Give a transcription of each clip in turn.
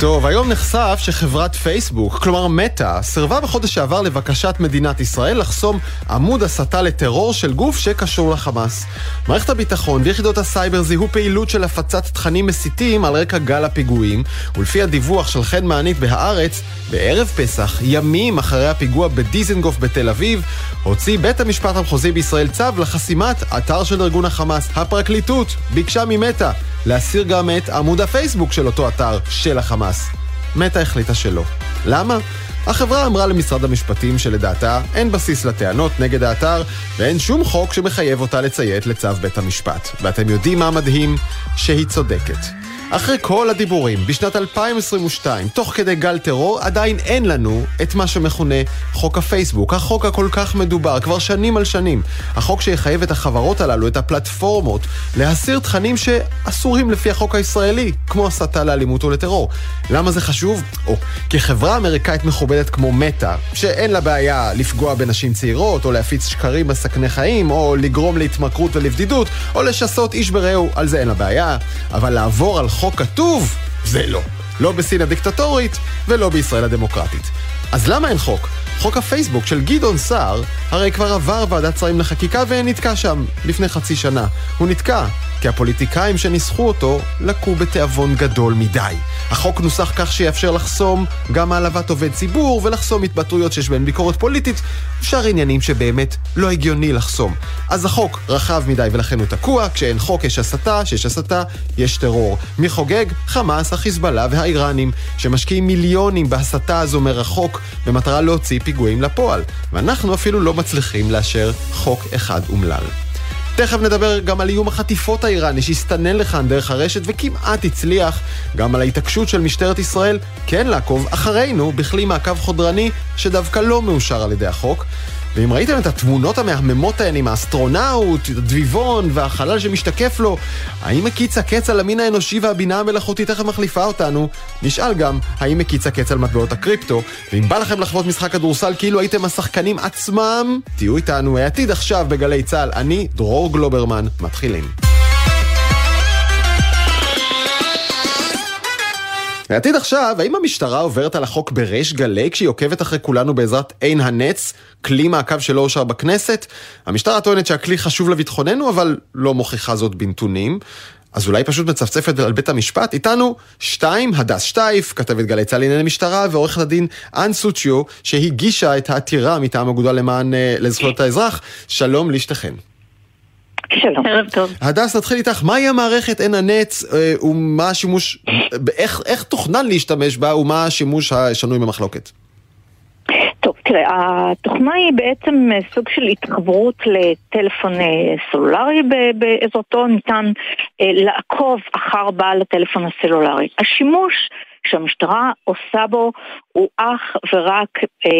טוב, היום נחשף שחברת פייסבוק, כלומר מטא, סרבה בחודש שעבר לבקשת מדינת ישראל לחסום עמוד הסתה לטרור של גוף שקשור לחמאס. מערכת הביטחון ויחידות הסייבר זיהו פעילות של הפצת תכנים מסיתים על רקע גל הפיגועים, ולפי הדיווח של חן מענית בהארץ, בערב פסח, ימים אחרי הפיגוע בדיזנגוף בתל אביב, הוציא בית המשפט המחוזי בישראל צו לחסימת אתר של ארגון החמאס. הפרקליטות ביקשה ממטא להסיר גם את עמוד הפייסבוק של אותו אתר של החמאס. מטא החליטה שלא. למה? החברה אמרה למשרד המשפטים שלדעתה אין בסיס לטענות נגד האתר, ואין שום חוק שמחייב אותה לציית לצו בית המשפט. ואתם יודעים מה מדהים? שהיא צודקת. אחרי כל הדיבורים, בשנת 2022, תוך כדי גל טרור, עדיין אין לנו את מה שמכונה חוק הפייסבוק. החוק הכל כך מדובר, כבר שנים על שנים. החוק שיחייב את החברות הללו, את הפלטפורמות, להסיר תכנים שאסורים לפי החוק הישראלי, כמו הסתה לאלימות ולטרור. למה זה חשוב? כי חברה אמריקאית מכובדת כמו מטא, שאין לה בעיה לפגוע בנשים צעירות, או להפיץ שקרים בסכני חיים, או לגרום להתמכרות ולבדידות, או לשסות איש ברעהו, על זה אין לה בעיה. אבל לעבור על חוק כתוב, זה לא. לא בסין הדיקטטורית ולא בישראל הדמוקרטית. אז למה אין חוק? חוק הפייסבוק של גדעון סער הרי כבר עבר ועדת שרים לחקיקה ונתקע שם לפני חצי שנה. הוא נתקע כי הפוליטיקאים שניסחו אותו לקו בתיאבון גדול מדי. החוק נוסח כך שיאפשר לחסום גם העלבת עובד ציבור ולחסום התבטאויות שיש בהן ביקורת פוליטית, אפשר עניינים שבאמת לא הגיוני לחסום. אז החוק רחב מדי ולכן הוא תקוע. כשאין חוק יש הסתה, כשיש הסתה יש טרור. מי חוגג? חמאס, החיזבאללה והאיראנים, שמשקיעים מיליונים בהסתה הזו מרחוק במטרה להוציא פיגועים לפועל, ואנחנו אפילו לא מצליחים לאשר חוק אחד אומלל. תכף נדבר גם על איום החטיפות האיראני שהסתנן לכאן דרך הרשת וכמעט הצליח, גם על ההתעקשות של משטרת ישראל כן לעקוב אחרינו בכלי מעקב חודרני שדווקא לא מאושר על ידי החוק. ואם ראיתם את התמונות המהממות האלה עם האסטרונאוט, הדביבון והחלל שמשתקף לו, האם הקיץ הקץ על המין האנושי והבינה המלאכותית תכף מחליפה אותנו? נשאל גם האם הקיץ הקץ על מטבעות הקריפטו, ואם בא לכם לחוות משחק כדורסל כאילו הייתם השחקנים עצמם, תהיו איתנו. העתיד עכשיו בגלי צהל, אני דרור גלוברמן, מתחילים. העתיד עכשיו, האם המשטרה עוברת על החוק ברש גלי כשהיא עוקבת אחרי כולנו בעזרת עין הנץ, כלי מעקב שלא אושר בכנסת? המשטרה טוענת שהכלי חשוב לביטחוננו, אבל לא מוכיחה זאת בנתונים. אז אולי פשוט מצפצפת על בית המשפט? איתנו שתיים, הדס שטייף, כתבת גלי צהל לענייני משטרה, ועורכת הדין אן סוציו, שהגישה את העתירה מטעם האגודה למען לזכויות האזרח. שלום לשתיכן. שלום. ערב טוב. הדס, נתחיל איתך, מהי המערכת עין הנץ ומה השימוש, איך תוכנן להשתמש בה ומה השימוש השנוי במחלוקת? טוב, תראה, התוכנה היא בעצם סוג של התחברות לטלפון סלולרי, בעזרתו ניתן לעקוב אחר בעל הטלפון הסלולרי. השימוש שהמשטרה עושה בו הוא אך ורק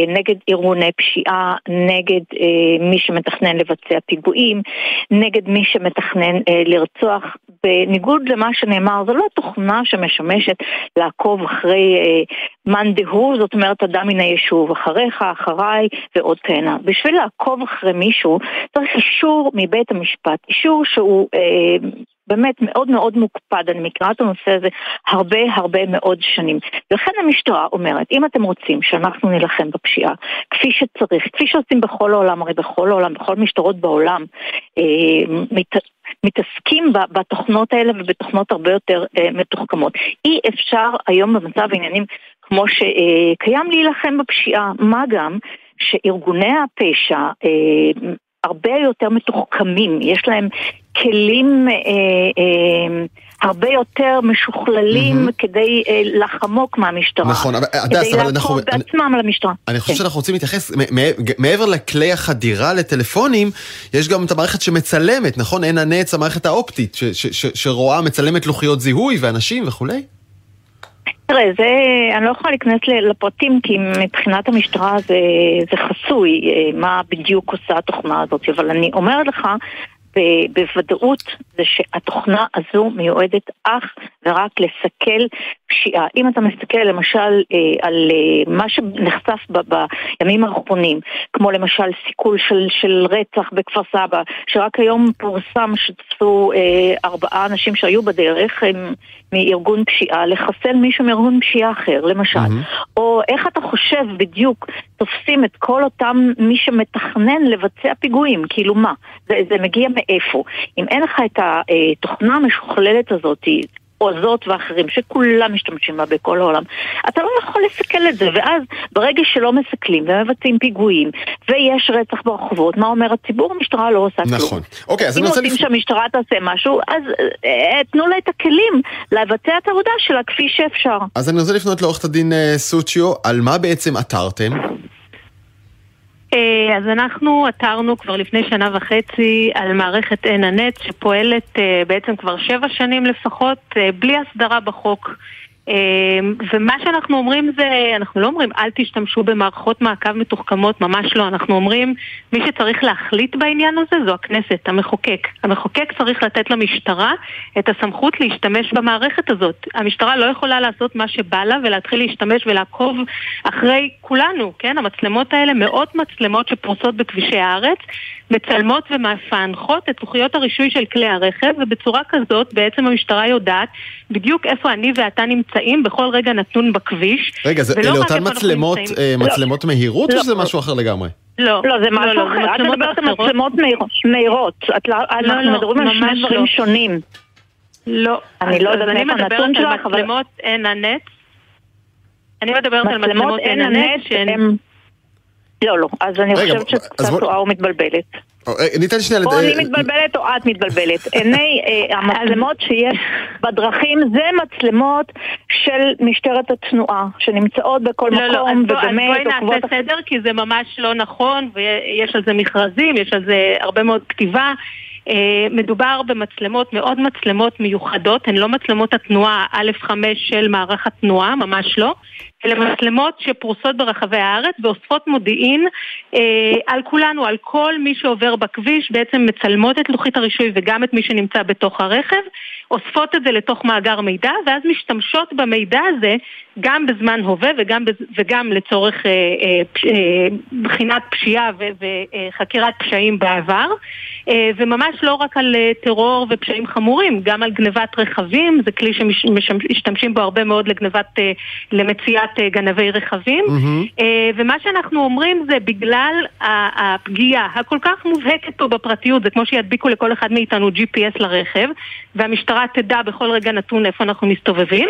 נגד ארגוני פשיעה, נגד מי שמתכנן לבצע פיגועים, נגד מי שמתכנן לרצוח. בניגוד למה שנאמר, זו לא תוכנה שמשמשת לעקוב אחרי מן דהו, זאת אומרת אדם מן היישוב, אחריך, אחריי ועוד תהנה. בשביל לעקוב אחרי מישהו צריך אישור מבית המשפט, אישור שהוא באמת מאוד מאוד מוקפד. אני מכירה את הנושא הזה הרבה מאוד שנים. לכן המשטרה אומרת, אם אתם רוצים שאנחנו נלחם בפשיעה כפי שצריך, כפי שעושים בכל העולם, הרי בכל העולם, בכל משטרות בעולם מתעסקים בתוכנות האלה ובתוכנות הרבה יותר מתוחכמות. אי אפשר היום במצב העניינים כמו שקיים להילחם בפשיעה, מה גם שארגוני הפשע הרבה יותר מתוחכמים, יש להם כלים הרבה יותר משוכללים כדי לחמוק מהמשטרה. נכון, כדי לעקוב בעצמם על המשטרה. אני חושב שאנחנו רוצים להתייחס, מעבר לכלי החדירה לטלפונים, יש גם את המערכת שמצלמת, נכון? אין הנץ, המערכת האופטית, שרואה מצלמת לוחיות זיהוי ואנשים וכולי. תראה, אני לא יכולה להיכנס לפרטים, כי מבחינת המשטרה זה חסוי, מה בדיוק עושה התוכנה הזאת, אבל אני אומרת לך, בוודאות זה שהתוכנה הזו מיועדת אך ורק לסכל פשיעה. אם אתה מסתכל למשל על מה שנחשף בימים האחרונים, כמו למשל סיכול של רצח בכפר סבא, שרק היום פורסם שתפסו 4 אנשים שהיו בדרך מארגון פשיעה, לחסל מישהו מארגון פשיעה אחר, למשל. או איך אתה חושב בדיוק תופסים את כל אותם מי שמתכנן לבצע פיגועים, כאילו מה? זה מגיע מאיפה? אם אין לך את התוכנה המשוכללת הזאת, או זאת ואחרים, שכולם משתמשים בה בכל העולם, אתה לא יכול לסכל את זה, ואז ברגע שלא מסכלים ומבצעים פיגועים, ויש רצח ברחובות, מה אומר הציבור? המשטרה לא עושה כלום. נכון. אוקיי, אז אם רוצים שהמשטרה תעשה משהו, אז תנו לה את הכלים לבצע את העבודה שלה כפי שאפשר. אז אני רוצה לפנות לעורכת הדין סוציו, על מה בעצם אתרתם? אז אנחנו אתרנו כבר לפני 1.5 שנה על מערכת עין-הנט שפועלת בעצם כבר 7 שנים לפחות בלי הסדרה בחוק, ומה שאנחנו אומרים זה, אנחנו לא אומרים אל תשתמשו במערכות מעקב מתוחכמות, ממש לא, אנחנו אומרים מי שצריך להחליט בעניין הזה זו הכנסת, המחוקק. המחוקק צריך לתת למשטרה את הסמכות להשתמש במערכת הזאת. המשטרה לא יכולה לעשות מה שבא לה ולהתחיל להשתמש ולעקוב אחרי כולנו, כן? המצלמות האלה, מאות מצלמות שפרוסות בכבישי הארץ, מצלמות ומפענחות את לוחיות הרישוי של כלי הרכב, ובצורה כזאת בעצם המשטרה יודעת בדיוק איפה אני ואתה נמצאים בכל רגע נתון בכביש. רגע, אלה אותן מצלמות מהירות או שזה משהו אחר לגמרי? לא, זה משהו אחר. את מדברת על מצלמות מהירות. אנחנו מדברים על 2 דברים שונים. לא. אני לא יודעת איפה הנתון שלך. מצלמות עין-הנט. אני מדברת על מצלמות עין-הנט שהן... לא, אז אני חושבת שקצת טועה ומתבלבלת. או אני מתבלבלת או את מתבלבלת. עיני המצלמות שיש בדרכים זה מצלמות של משטרת התנועה שנמצאות בכל מקום. אז בואי נעשה סדר, כי זה ממש לא נכון, ויש על זה מכרזים, יש על זה הרבה מאוד כתיבה. מדובר במצלמות, מאוד מצלמות מיוחדות, הן לא מצלמות התנועה א5 של מערך התנועה, ממש לא, אלא מצלמות שפרוסות ברחבי הארץ ואוספות מודיעין על כולנו, על כל מי שעובר בכביש, בעצם מצלמות את לוחית הרישוי וגם את מי שנמצא בתוך הרכב, אוספות את זה לתוך מאגר מידע, ואז משתמשות במידע הזה גם בזמן הווה וגם לצורך בחינת פשיעה וחקירת פשעים בעבר, וממש לא רק על טרור ופשעים חמורים, גם על גנבת רכבים, זה כלי שמשתמשים בו הרבה מאוד למציאת גנבי רכבים, ומה שאנחנו אומרים זה בגלל הפגיעה הכל כך מובהקת פה בפרטיות, זה כמו שידביקו לכל אחד מאיתנו GPS לרכב, והמשטרה תדע בכל רגע נתון איפה אנחנו מסתובבים,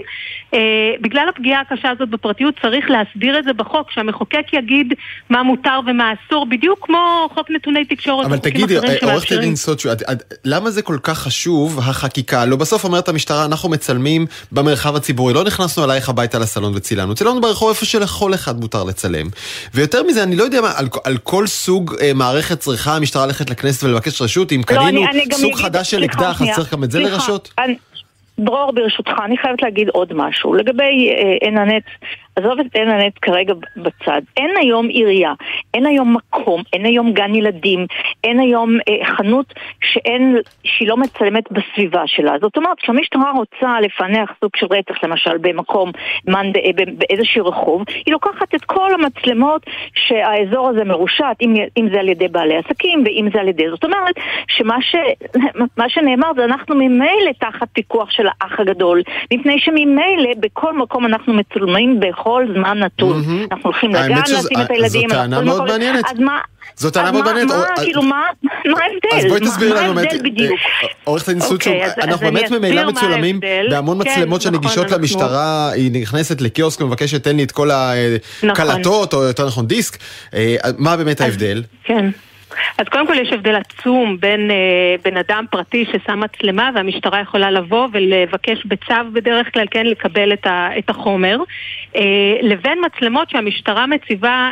בגלל הפגיעה הקשה הזאת בפרטיות צריך להסדיר את זה בחוק, שהמחוקק יגיד מה מותר ומה אסור, בדיוק כמו חוק נתוני תקשורת. אבל תגידי, עורכת הדין סוציו, למה זה כל כך חשוב החקיקה? לא, בסוף אומרת המשטרה, אנחנו מצלמים במרחב הציבורי, לא נכנסנו עלייך הביתה לסלון וצילנו, צילנו ברחוב איפה שלכל אחד מותר לצלם, ויותר מזה אני לא יודע מה, על כל סוג מערכת צריכה המשטרה הלכת לכנסת ולבקש רשות, אם קנינו סוג חדש של אקדח אז צריך גם את זה לרשות? דרור, ברשותך, אני חייבת להגיד עוד משהו. לגבי עין-הנט, עזוב את עין-הנט כרגע בצד. אין היום עירייה, אין היום מקום, אין היום גן ילדים, אין היום חנות שהיא לא מצלמת בסביבה שלה. זאת אומרת, כשהמשטרה רוצה לפענח סוג של רצח, למשל, במקום, באיזשהו רחוב, היא לוקחת את כל המצלמות שהאזור הזה מרושת, אם זה על ידי בעלי עסקים ואם זה על ידי. זאת אומרת, שמה שנאמר זה אנחנו ממילא תחת פיקוח של האח הגדול, מפני שממילא בכל מקום אנחנו מצלמים בכל זמן נתון. אנחנו הולכים לגן, נשים את הילדים. זאת טענה מאוד מעניינת. זאת טענה מאוד מעניינת. מה ההבדל? אז בואי תסביר לנו באמת. עורכת הדין סוציו, אנחנו באמת ממילא מצולמים בהמון מצלמות שנגישות למשטרה, היא נכנסת לקיוסק ומבקשת תן לי את כל הקלטות, או יותר נכון דיסק. מה באמת ההבדל? כן. אז קודם כל יש הבדל עצום בין בן אדם פרטי ששם מצלמה והמשטרה יכולה לבוא ולבקש בצו בדרך כלל כן לקבל את החומר, לבין מצלמות שהמשטרה מציבה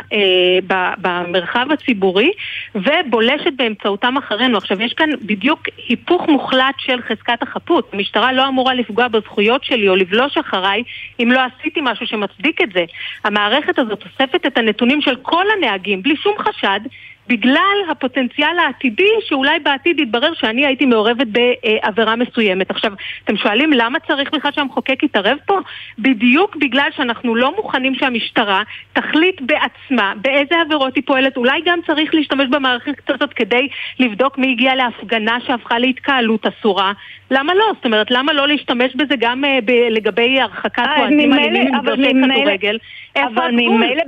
במרחב הציבורי ובולשת באמצעותם אחרינו. עכשיו יש כאן בדיוק היפוך מוחלט של חזקת החפות. המשטרה לא אמורה לפגוע בזכויות שלי או לבלוש אחריי אם לא עשיתי משהו שמצדיק את זה. המערכת הזאת אוספת את הנתונים של כל הנהגים בלי שום חשד, בגלל הפוטנציאל העתידי שאולי בעתיד יתברר שאני הייתי מעורבת בעבירה מסוימת. עכשיו, אתם שואלים למה צריך בכלל שהמחוקק יתערב פה? בדיוק בגלל שאנחנו לא מוכנים שהמשטרה תחליט בעצמה באיזה עבירות היא פועלת. אולי גם צריך להשתמש במערכת הזאת כדי לבדוק מי הגיע להפגנה שהפכה להתקהלות אסורה. למה לא? זאת אומרת, למה לא להשתמש בזה גם לגבי הרחקת אוהדים אלימים מבתי כדורגל? אבל ממילא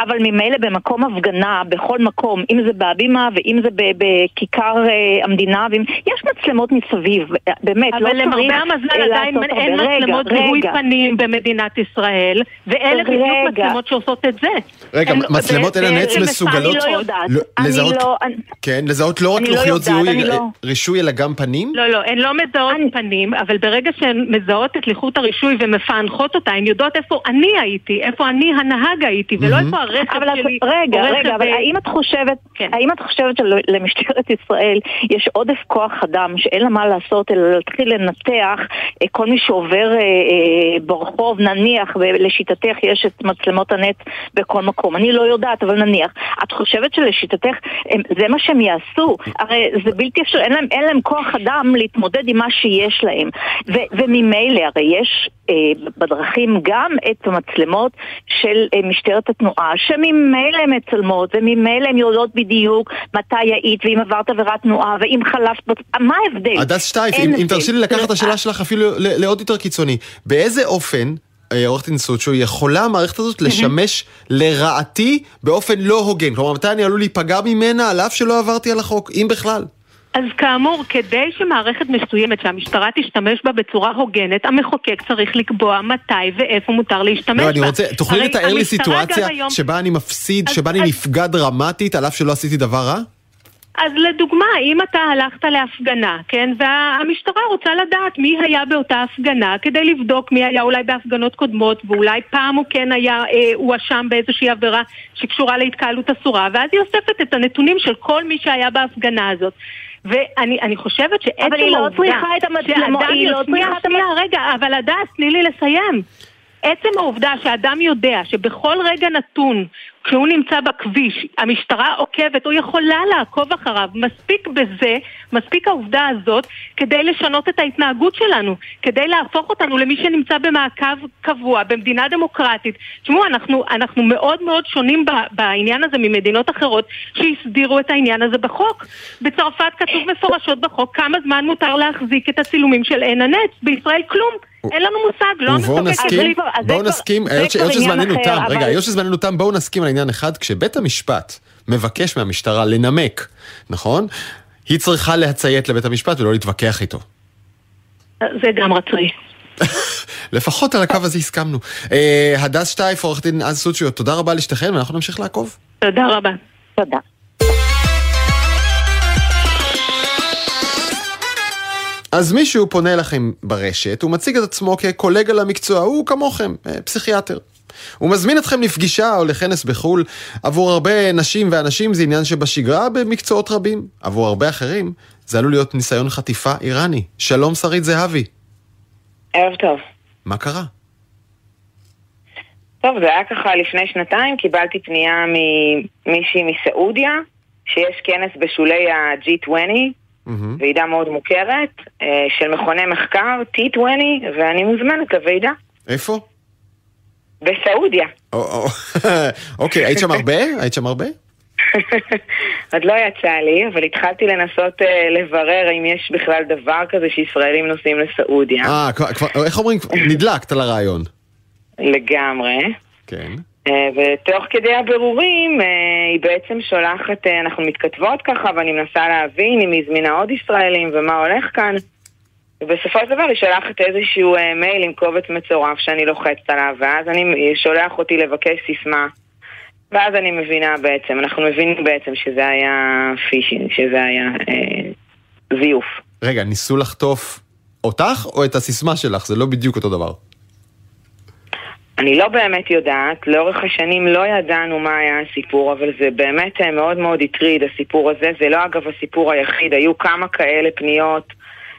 אבל ממילא במקום הפגנה, בכל מקום, אם זה בהבימה ואם זה בכיכר המדינה, יש מצלמות מסביב, באמת, אבל למרבה המזל עדיין אין מצלמות ריבוי פנים במדינת ישראל, ואלה בדיוק מצלמות שעושות את זה. רגע, מצלמות אלה נעץ מסוגלות לזהות לא רק לוחיות זיהוי רישוי, אלא גם פנים? לא, הן לא מזהות פנים, אבל ברגע שהן מזהות את לוחות הרישוי ומפענחות אותה, הן יודעות איפה אני הייתי, איפה אני הנהג הייתי, ולא איפה רגע, אבל האם את חושבת שלמשטרת ישראל יש עודף כוח אדם שאין לה מה לעשות אלא להתחיל לנתח כל מי שעובר ברחוב? נניח לשיטתך יש את מצלמות הנט בכל מקום, אני לא יודעת, אבל נניח, את חושבת שלשיטתך זה מה שהם יעשו? הרי זה בלתי אפשר, אין להם כוח אדם להתמודד עם מה שיש להם, וממילא הרי יש בדרכים גם את המצלמות של משטרת התנועה שממילא הם מצלמות וממילא הם יודעות בדיוק מתי היית ואם עברת עבירת תנועה ואם חלפת. מה ההבדל? הדס שטייף, אם תרשי לי לקחת את השאלה שלך אפילו לעוד יותר קיצוני, באיזה אופן עורכת אינסוצ'ו יכולה המערכת הזאת לשמש לרעתי באופן לא הוגן? כלומר, מתי אני עלול להיפגע ממנה על אף שלא עברתי על החוק, אם בכלל? אז כאמור, כדי שמערכת מסוימת שהמשטרה תשתמש בה בצורה הוגנת, המחוקק צריך לקבוע מתי ואיפה מותר להשתמש בה. לא, אני רוצה, תוכלי לתאר לי סיטואציה שבה אני מפסיד, שבה אני נפגע דרמטית על אף שלא עשיתי דבר רע? אז לדוגמה, אם אתה הלכת להפגנה, כן, והמשטרה רוצה לדעת מי היה באותה הפגנה, כדי לבדוק מי היה אולי בהפגנות קודמות, ואולי פעם הוא כן היה, הוא אשם באיזושהי עבירה שקשורה להתקהלות אסורה, ואז היא אוספת את הנתונים של כל מי שהיה בהפגנה הזאת. ואני חושבת שעצם העובדה... אבל היא לא צריכה את המצלמות, היא לא צריכה את המצלמות. רגע, אבל הדס, תני לי לסיים. עצם העובדה שהאדם יודע שבכל רגע נתון, כשהוא נמצא בכביש, המשטרה עוקבת או יכולה לעקוב אחריו, מספיק בזה, מספיק העובדה הזאת, כדי לשנות את ההתנהגות שלנו, כדי להפוך אותנו למי שנמצא במעקב קבוע, במדינה דמוקרטית. תשמעו, אנחנו מאוד מאוד שונים בעניין הזה ממדינות אחרות שהסדירו את העניין הזה בחוק. בצרפת כתוב מפורשות בחוק כמה זמן מותר להחזיק את הצילומים של אין הנץ. בישראל כלום. אין לנו מושג, לא מסתובב. בואו נסכים, היות שזמננו תם, בואו נסכים על עניין אחד, כשבית המשפט מבקש מהמשטרה לנמק, נכון? היא צריכה להציית לבית המשפט ולא להתווכח איתו. זה גם רצוי. לפחות על הקו הזה הסכמנו. הדס שטייף, עורכת דין אז סוצ'יות, תודה רבה לשתכן, ואנחנו נמשיך לעקוב. תודה רבה. תודה. אז מישהו פונה לכם ברשת, הוא מציג את עצמו כקולגה למקצוע, הוא כמוכם, פסיכיאטר. הוא מזמין אתכם לפגישה או לכנס בחול. עבור הרבה נשים ואנשים זה עניין שבשגרה במקצועות רבים. עבור הרבה אחרים זה עלול להיות ניסיון חטיפה איראני. שלום שרית זהבי. ערב טוב. מה קרה? טוב, זה היה ככה לפני שנתיים, קיבלתי פנייה ממישהי מסעודיה, שיש כנס בשולי ה-G20, ועידה מאוד מוכרת של מכוני מחקר T20, ואני מוזמנת לוועידה. איפה? בסעודיה. אוקיי, היית שם הרבה? עוד לא יצא לי, אבל התחלתי לנסות לברר אם יש בכלל דבר כזה שישראלים נוסעים לסעודיה. איך אומרים? נדלקת על הרעיון לגמרי. כן, ותוך כדי הבירורים היא בעצם שולחת, אנחנו מתכתבות ככה, ואני מנסה להבין אם היא הזמינה עוד ישראלים ומה הולך כאן, ובסופו של דבר היא שולחת איזשהו מייל עם קובץ מצורף שאני לוחצת עליו, ואז היא שולח אותי לבקש סיסמה, ואז אני מבינה בעצם, אנחנו מבינים בעצם שזה היה פישינג, שזה היה זיוף. רגע, ניסו לחטוף אותך או את הסיסמה שלך? זה לא בדיוק אותו דבר. אני לא באמת יודעת, לאורך השנים לא ידענו מה היה הסיפור, אבל זה באמת מאוד מאוד הטריד הסיפור הזה. זה לא אגב הסיפור היחיד, היו כמה כאלה פניות,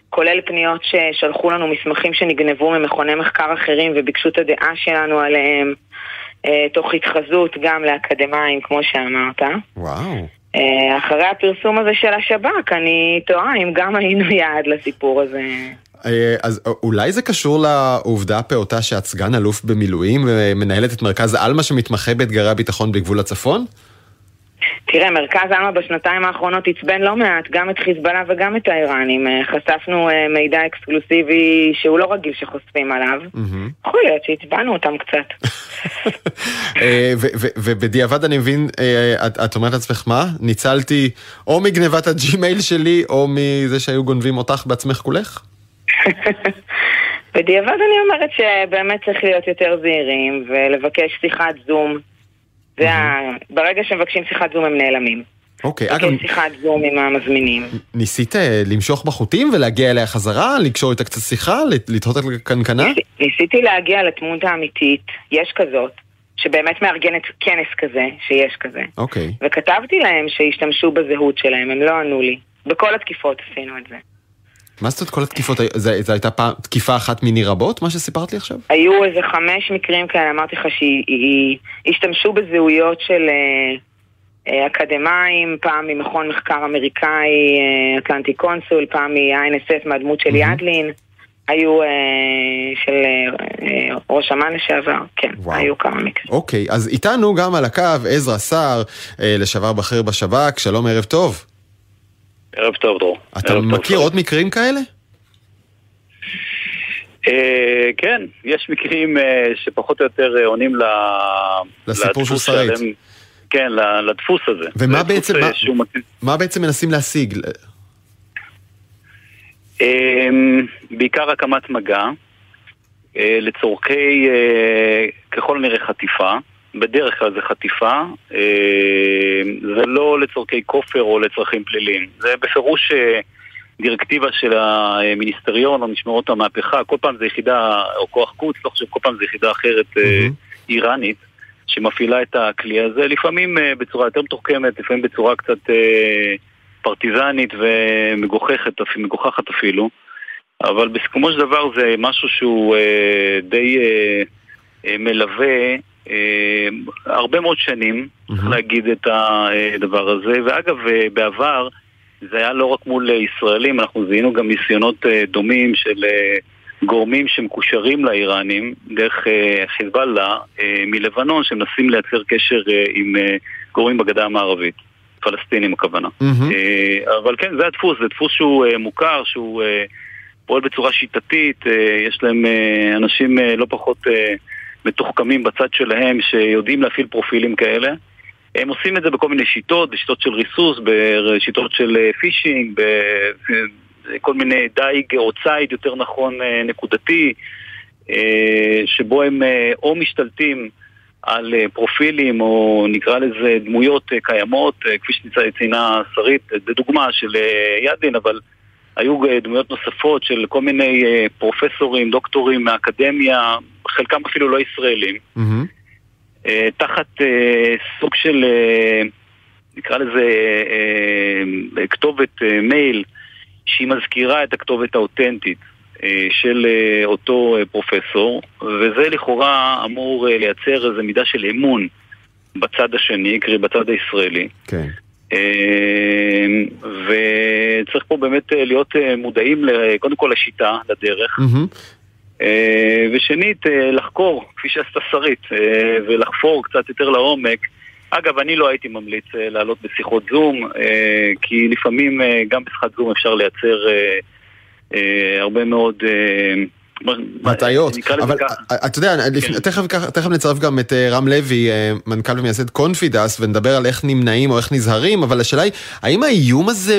כולל פניות ששלחו לנו מסמכים שנגנבו ממכוני מחקר אחרים וביקשו את הדעה שלנו עליהם, תוך התחזות גם לאקדמיים כמו שאמרת. וואו. אחרי הפרסום הזה של השב"כ, אני טועה אם גם היינו יעד לסיפור הזה. אז אולי זה קשור לעובדה הפעוטה שאת סגן אלוף במילואים ומנהלת את מרכז אלמה שמתמחה באתגרי הביטחון בגבול הצפון? תראה, מרכז אלמה בשנתיים האחרונות הצבן לא מעט, גם את חיזבאללה וגם את האיראנים. חשפנו מידע אקסקלוסיבי שהוא לא רגיל שחושפים עליו. יכול להיות שהצבנו אותם קצת. ובדיעבד אני מבין, את אומרת לעצמך מה? ניצלתי או מגנבת הג'ימייל שלי או מזה שהיו גונבים אותך בעצמך כולך? בדיעבד אני אומרת שבאמת צריך להיות יותר זהירים ולבקש שיחת זום. ברגע שמבקשים שיחת זום הם נעלמים. אוקיי, שיחת זום עם המזמינים. ניסית למשוך בחוטים ולהגיע אליה חזרה, לקשור איתה קצת שיחה, לתהות על קנקנה? ניסיתי להגיע לתמות האמיתית, יש כזאת, שבאמת מארגנת כנס כזה, שיש כזה. אוקיי. וכתבתי להם שהשתמשו בזהות שלהם, הם לא ענו לי. בכל התקיפות עשינו את זה. מה זאת כל התקיפות? זו הייתה תקיפה אחת מיני רבות, מה שסיפרת לי עכשיו? היו איזה 5 מקרים כאלה, אמרתי לך שהשתמשו בזהויות של אקדמיים, פעם ממכון מחקר אמריקאי, אטלנטי קונסול, פעם מ-INSF, מהדמות של ידלין, היו של ראש אמן לשעבר, כן, היו כמה מקרים. אוקיי, אז איתנו גם על הקו, עזרא סער, לשעבר בכיר בשב"כ, שלום, ערב טוב. ערב טוב, דרור. אתה מכיר עוד מקרים כאלה? כן, יש מקרים שפחות או יותר עונים לסיפור של שרית. כן, לדפוס הזה. ומה בעצם מנסים להשיג? בעיקר הקמת מגע, לצורכי ככל הנראה חטיפה, בדרך כלל זה חטיפה, זה לא לצורכי כופר או לצרכים פליליים. זה בפירוש דירקטיבה של המיניסטריון או משמרות המהפכה, כל פעם זה יחידה או כוח קוץ, לא חושב, כל פעם זה יחידה אחרת איראנית, שמפעילה את הכלי הזה, לפעמים בצורה יותר מתוחכמת, לפעמים בצורה קצת פרטיזנית ומגוחכת, מגוחכת אפילו, אבל בסיכומו של דבר זה משהו שהוא די מלווה, הרבה מאוד שנים צריך להגיד את הדבר הזה. ואגב, בעבר זה היה לא רק מול ישראלים, אנחנו זיהינו גם ניסיונות דומים של גורמים שמקושרים לאיראנים דרך חיזבאללה מלבנון, שמנסים לייצר קשר עם גורמים בגדה המערבית, פלסטינים הכוונה. אבל כן, זה הדפוס, זה דפוס שהוא מוכר, שהוא פועל בצורה שיטתית. יש להם אנשים לא פחות מתוחכמים בצד שלהם שיודעים להפעיל פרופילים כאלה. הם עושים את זה בכל מיני שיטות, בשיטות של ריסוס, בשיטות של פישינג, בכל מיני דייג או צייד יותר נכון נקודתי, שבו הם או משתלטים על פרופילים או נקרא לזה דמויות קיימות, כפי שציינה שרית, בדוגמה של ידין, אבל היו דמויות נוספות של כל מיני פרופסורים, דוקטורים מהאקדמיה, חלקם אפילו לא ישראלים, תחת סוג של, נקרא לזה, כתובת מייל, שהיא מזכירה את הכתובת האותנטית של אותו פרופסור, וזה לכאורה אמור לייצר איזו מידה של אמון בצד השני, קרי בצד הישראלי. כן. וצריך פה באמת להיות מודעים קודם כל לשיטה, לדרך, ושנית לחקור כפי שעשתה שרית ולחפור קצת יותר לעומק. אגב, אני לא הייתי ממליץ לעלות בשיחות זום, כי לפעמים גם בשיחת זום אפשר לייצר הרבה מאוד מטעיות. אבל אתה יודע, תכף נצרף גם את רם לוי, מנכ"ל ומייסד קונפידס, ונדבר על איך נמנעים או איך נזהרים, אבל השאלה היא, האם האיום הזה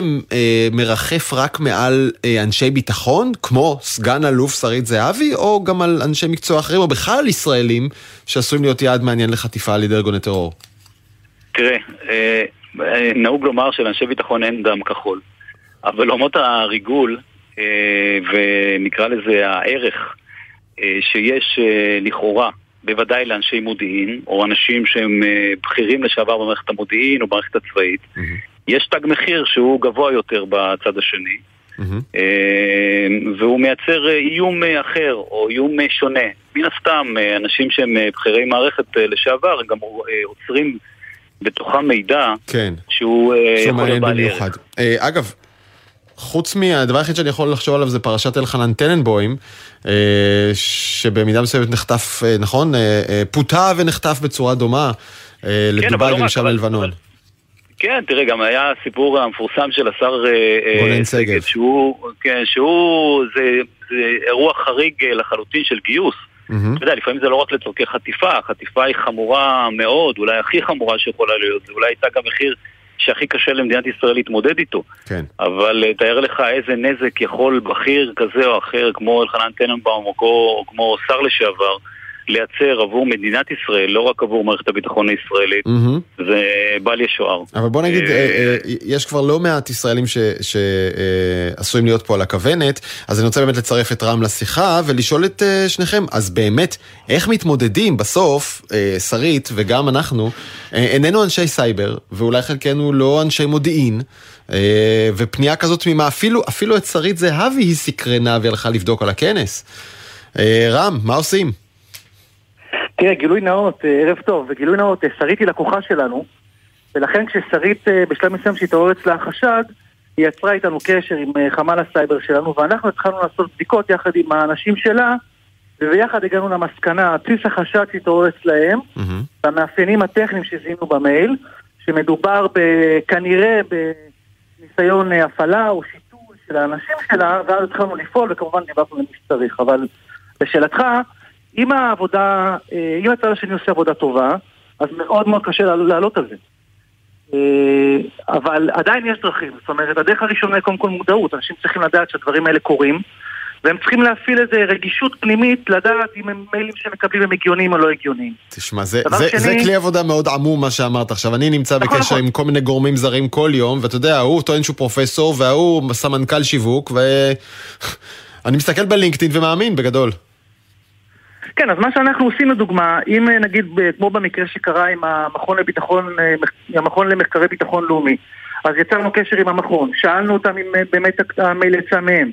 מרחף רק מעל אנשי ביטחון, כמו סגן אלוף שרית זהבי, או גם על אנשי מקצוע אחרים, או בכלל ישראלים, שעשויים להיות יעד מעניין לחטיפה על ידי ארגוני טרור? תראה, נהוג לומר שלאנשי ביטחון אין דם כחול, אבל לעומת הריגול, ונקרא לזה הערך שיש לכאורה בוודאי לאנשי מודיעין או אנשים שהם בכירים לשעבר במערכת המודיעין או במערכת הצבאית, יש תג מחיר שהוא גבוה יותר בצד השני, והוא מייצר איום אחר או איום שונה. מן הסתם אנשים שהם בכירי מערכת לשעבר גם עוצרים בתוכה מידע שהוא יכול לבעל ערך. אגב, חוץ מהדבר היחיד שאני יכול לחשוב עליו זה פרשת אלחנן טננבוים, שבמידה מסוימת נחטף, נכון? פוטה ונחטף בצורה דומה לדובר גנשל אלבנון. כן, תראה, גם היה סיפור המפורסם של השר רן סגב, שהוא זה אירוע חריג לחלוטין של גיוס. אתה יודע, לפעמים זה לא רק לצורכי חטיפה, החטיפה היא חמורה מאוד, אולי הכי חמורה שיכולה להיות, אולי הייתה גם מחיר שהכי קשה למדינת ישראל להתמודד איתו. אבל תאר לך איזה נזק יכול בכיר כזה או אחר, כמו אלחנן טננבאום או כמו שר לשעבר, לייצר עבור מדינת ישראל, לא רק עבור מערכת הביטחון הישראלית, זה בל ישוער. אבל בוא נגיד, יש כבר לא מעט ישראלים שעשויים להיות פה על הכוונת, אז אני רוצה באמת לצרף את רם לשיחה, ולשאול את שניכם, אז באמת, איך מתמודדים בסוף, שרית וגם אנחנו, איננו אנשי סייבר, ואולי חלקנו לא אנשי מודיעין, ופנייה כזאת ממה, אפילו את שרית זהבי היא סקרנה, והלכה לבדוק על הכנס. רם, מה עושים? תראה, גילוי נאות, ערב טוב, וגילוי נאות, שרית היא לקוחה שלנו, ולכן כששרית בשלב מסוים שהתעורר אצלה החשד, היא יצרה איתנו קשר עם חמ"ל הסייבר שלנו, ואנחנו התחלנו לעשות בדיקות יחד עם האנשים שלה, וביחד הגענו למסקנה, בסיס החשד שהתעורר אצלהם, במאפיינים הטכניים שזיהינו במייל, שמדובר כנראה בניסיון הפעלה או שיטול של האנשים שלה, ואז התחלנו לפעול, וכמובן דיברנו למי שצריך, אבל לשאלתך, אם הצד השני עושה עבודה טובה, אז מאוד מאוד קשה לעלות על זה. אבל עדיין יש דרכים. זאת אומרת, הדרך הראשונה היא קודם כל מודעות. אנשים צריכים לדעת שהדברים האלה קורים, והם צריכים להפעיל איזו רגישות פנימית, לדעת אם הם מיילים שמקבלים הם הגיוניים או לא הגיוניים. תשמע, זה כלי עבודה מאוד עמום מה שאמרת עכשיו. אני נמצא בקשר עם כל מיני גורמים זרים כל יום, ואתה יודע, הוא טוען שהוא פרופסור, והוא סמנכ"ל שיווק, ואני מסתכל בלינקדאין ומאמין בגדול. כן, אז מה שאנחנו עושים לדוגמה, אם נגיד כמו במקרה שקרה עם המכון למחקרי ביטחון לאומי, אז יצרנו קשר עם המכון, שאלנו אותם אם באמת המייל יצא מהם,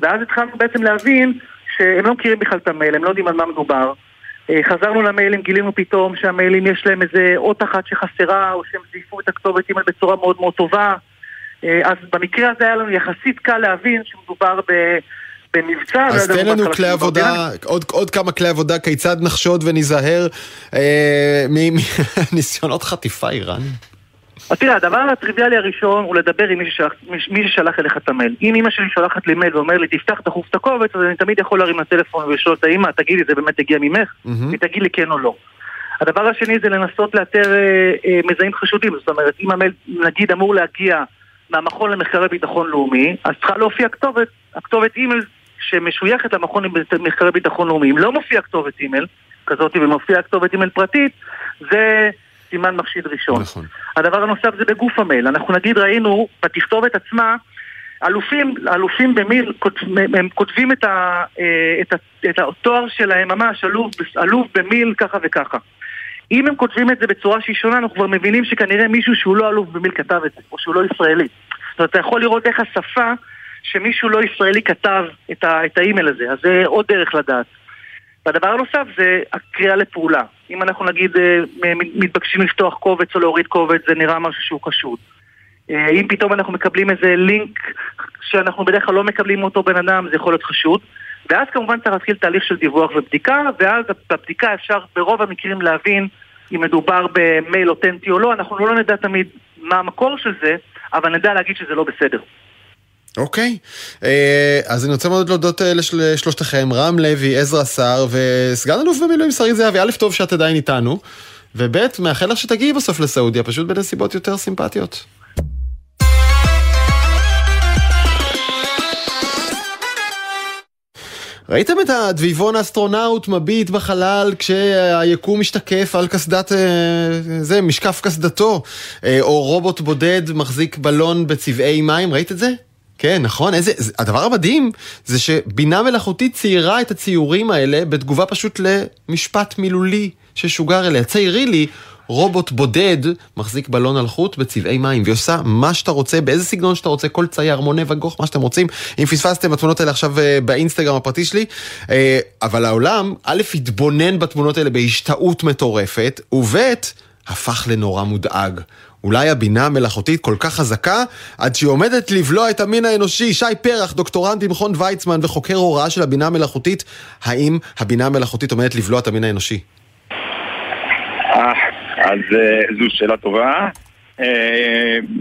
ואז התחלנו בעצם להבין שהם לא מכירים בכלל את המייל, הם לא יודעים על מה מדובר. חזרנו למיילים, גילינו פתאום שהמיילים יש להם איזה אות אחת שחסרה, או שהם זיפו את הכתובת אימייל בצורה מאוד מאוד טובה. אז במקרה הזה היה לנו יחסית קל להבין שמדובר במבצע. אז תן לנו כלי עבודה, עוד כמה כלי עבודה, כיצד נחשוד ונזהר מניסיונות חטיפה איראן. תראה, הדבר הטריוויאלי הראשון הוא לדבר עם מי ששלח אליך את המייל. אם אמא שלי שולחת לי מייל ואומר לי, תפתח תחוף את הקובץ, אז אני תמיד יכול להרים לטלפון ולשאול את האמא, תגיד לי, זה באמת הגיע ממך? ותגיד לי כן או לא. הדבר השני זה לנסות לאתר מזהים חשודים. זאת אומרת, אם המייל, נגיד, אמור להגיע מהמכון למחקרי ביטחון לאומי, אז צריכה להופיע כתובת אימייל שמשויכת למכון למחקרי ביטחון לאומי. אם לא מופיע כתובת אימייל כזאת ומופיע כתובת אימייל פרטית, זה סימן מחשיד ראשון. נכון. הדבר הנוסף זה בגוף המייל. אנחנו נגיד ראינו בתכתובת עצמה, אלופים במיל, הם כותבים את התואר שלהם ממש, אלוף במיל ככה וככה. אם הם כותבים את זה בצורה שהיא שונה, אנחנו כבר מבינים שכנראה מישהו שהוא לא אלוף במיל כתב את זה, או שהוא לא ישראלי. זאת אומרת, אתה יכול לראות איך השפה שמישהו לא ישראלי כתב את האימייל הזה, אז זה עוד דרך לדעת. והדבר הנוסף זה הקריאה לפעולה. אם אנחנו נגיד מתבקשים לפתוח קובץ או להוריד קובץ, זה נראה משהו שהוא קשוד. אם פתאום אנחנו מקבלים איזה לינק שאנחנו בדרך כלל לא מקבלים אותו בן אדם, זה יכול להיות חשוד. ואז כמובן צריך להתחיל תהליך של דיווח ובדיקה, ואז בבדיקה אפשר ברוב המקרים להבין אם מדובר במייל אותנטי או לא. אנחנו לא נדע תמיד מה המקור של זה, אבל נדע להגיד שזה לא בסדר. אוקיי, אז אני רוצה מאוד להודות לשלושתכם, רם לוי, עזרא סער וסגן אלוף במילואים שרית זהבי. א', טוב שאת עדיין איתנו, וב', מאחל לך שתגיעי בסוף לסעודיה, פשוט בנסיבות יותר סימפטיות. ראיתם את הדביבון האסטרונאוט מביט בחלל כשהיקום משתקף על קסדת, משקף קסדתו, או רובוט בודד מחזיק בלון בצבעי מים, ראית את זה? כן, נכון. הדבר המדהים זה שבינה מלאכותית ציירה את הציורים האלה בתגובה פשוט למשפט מילולי ששוגר אליה. ציירי לי רובוט בודד מחזיק בלון על חוט בצבעי מים, והיא עושה מה שאתה רוצה, באיזה סגנון שאתה רוצה, כל צייר, מונה וגוך, מה שאתם רוצים. אם פספסתם, התמונות האלה עכשיו באינסטגרם הפרטי שלי, אבל העולם, א', התבונן בתמונות האלה בהשתאות מטורפת, וב', הפך לנורא מודאג. אולי הבינה המלאכותית כל כך חזקה, עד שהיא עומדת לבלוע את המין האנושי. שי פרח, דוקטורנט במכון ויצמן וחוקר הוראה של הבינה המלאכותית, האם הבינה המלאכותית עומדת לבלוע את המין האנושי? אז זו שאלה טובה.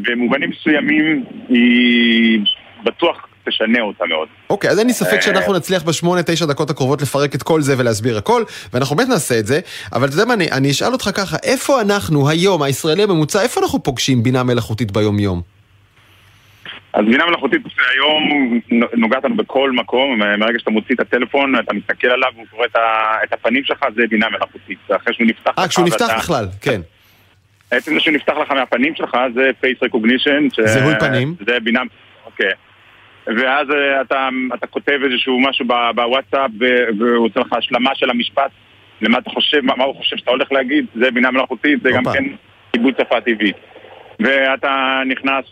במובנים מסוימים היא בטוח תשנה אותה מאוד. אוקיי, אז אין לי ספק שאנחנו נצליח ב8-9 דקות הקרובות לפרק את כל זה ולהסביר הכל, ואנחנו באמת נעשה את זה, אבל אתה יודע מה, אני אשאל אותך ככה, איפה אנחנו היום, הישראלי הממוצע, איפה אנחנו פוגשים בינה מלאכותית ביום יום? אז בינה מלאכותית היום נוגעת לנו בכל מקום, מרגע שאתה מוציא את הטלפון, אתה מסתכל עליו, הוא קורא את הפנים שלך, זה בינה מלאכותית. אחרי שהוא נפתח לך... כשהוא נפתח בכלל, כן. בעצם זה שהוא נפתח לך מהפנים שלך, זה face recognition. זיהוי פנים. זה בינה... אוקיי. ואז אתה כותב איזשהו משהו בוואטסאפ, והוא עושה לך השלמה של המשפט, למה אתה חושב, מה הוא חושב שאתה הולך להגיד, זה בינה מלאכותית, זה גם כן עיבוד שפה טבעית. ואתה נכנס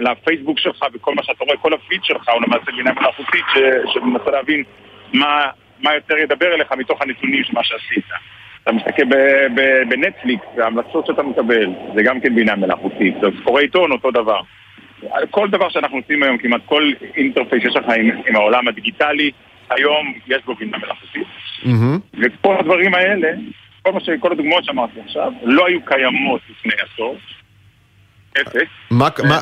לפייסבוק שלך, וכל מה שאתה רואה, כל הפיד שלך, הוא למעשה בינה מלאכותית, שמנסה להבין מה יותר ידבר אליך מתוך הנתונים של מה שעשית. אתה מסתכל בנטפליקס, וההמלצות שאתה מקבל, זה גם כן בינה מלאכותית. זה קורא עיתון, אותו דבר. כל דבר שאנחנו עושים היום, כמעט כל אינטרפייס יש לך עם העולם הדיגיטלי, היום יש בו בינה מלאכותית. וכל הדברים האלה, כל הדוגמאות שאמרתי עכשיו, לא היו קיימות לפני עשור.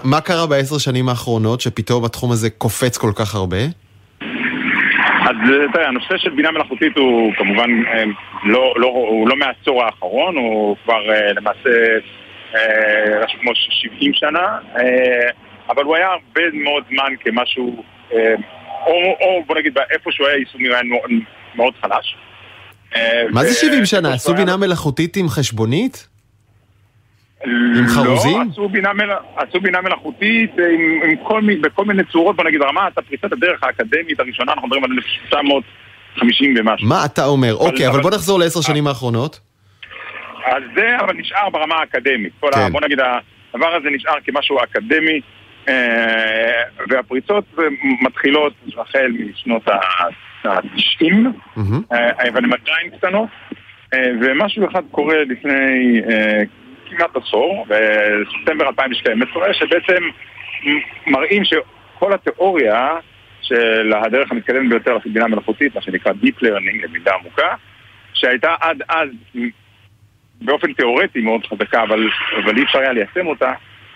מה קרה ב10 שנים האחרונות שפתאום התחום הזה קופץ כל כך הרבה? אז תראה, הנושא של בינה מלאכותית הוא כמובן לא מהעשור האחרון, הוא כבר למעשה משהו כמו 70 שנה, אבל הוא היה הרבה מאוד זמן כמשהו, או בוא נגיד איפה שהוא היה יישום מאוד חלש. מה זה 70 שנה? עשו בינה מלאכותית עם חשבונית? עם חרוזים? לא, עשו בינה מלאכותית בכל מיני צורות, בוא נגיד רמה, אתה פריצת הדרך האקדמית הראשונה, אנחנו מדברים על 1950 ומשהו. מה אתה אומר? אוקיי, אבל בוא נחזור ל10 שנים האחרונות. אז זה אבל נשאר ברמה האקדמית. כן. בוא נגיד, הדבר הזה נשאר כמשהו אקדמי, והפריצות מתחילות החל משנות ה-90, אבל הן עדיין קטנות, ומשהו אחד קורה לפני כמעט עשור, בספטמבר 2012, שבעצם מראים שכל התיאוריה של הדרך המתקדמת ביותר לבינה מלאכותית, מה שנקרא Deep Learning, למידה עמוקה, שהייתה עד אז... באופן תיאורטי מאוד חזקה, אבל אי אפשר היה ליישם אותה.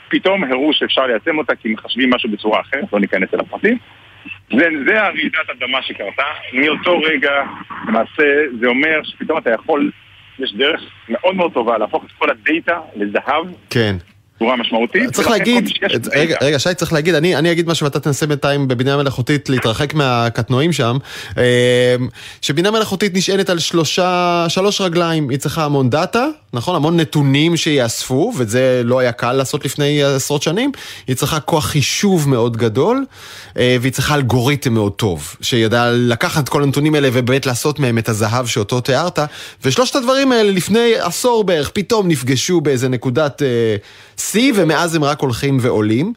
פתאום הראו שאפשר ליישם אותה, כי מחשבים משהו בצורה אחרת, לא ניכנס אל הפרטים. זה הרעידת אדמה שקרתה. מאותו רגע, למעשה, זה אומר שפתאום אתה יכול, יש דרך מאוד מאוד טובה להפוך את כל הדאטה לזהב. כן. בצורה משמעותית. צריך להגיד, רגע, שי, צריך להגיד, אני אגיד מה שאתה תנסה בינתיים בבינה מלאכותית להתרחק מהקטנועים שם, שבינה מלאכותית נשענת על 3 רגליים, היא צריכה המון דאטה, נכון? המון נתונים שיאספו, וזה לא היה קל לעשות לפני עשרות שנים, היא צריכה כוח חישוב מאוד גדול, והיא צריכה אלגוריתם מאוד טוב, שידע לקחת כל הנתונים האלה, ובאמת לעשות מהם את הזהב שאותו תיארת, ושלושת הדברים האלה לפני עשור בערך, פתאום נפגשו באיזה נקודת C, ומאז הם רק הולכים ועולים.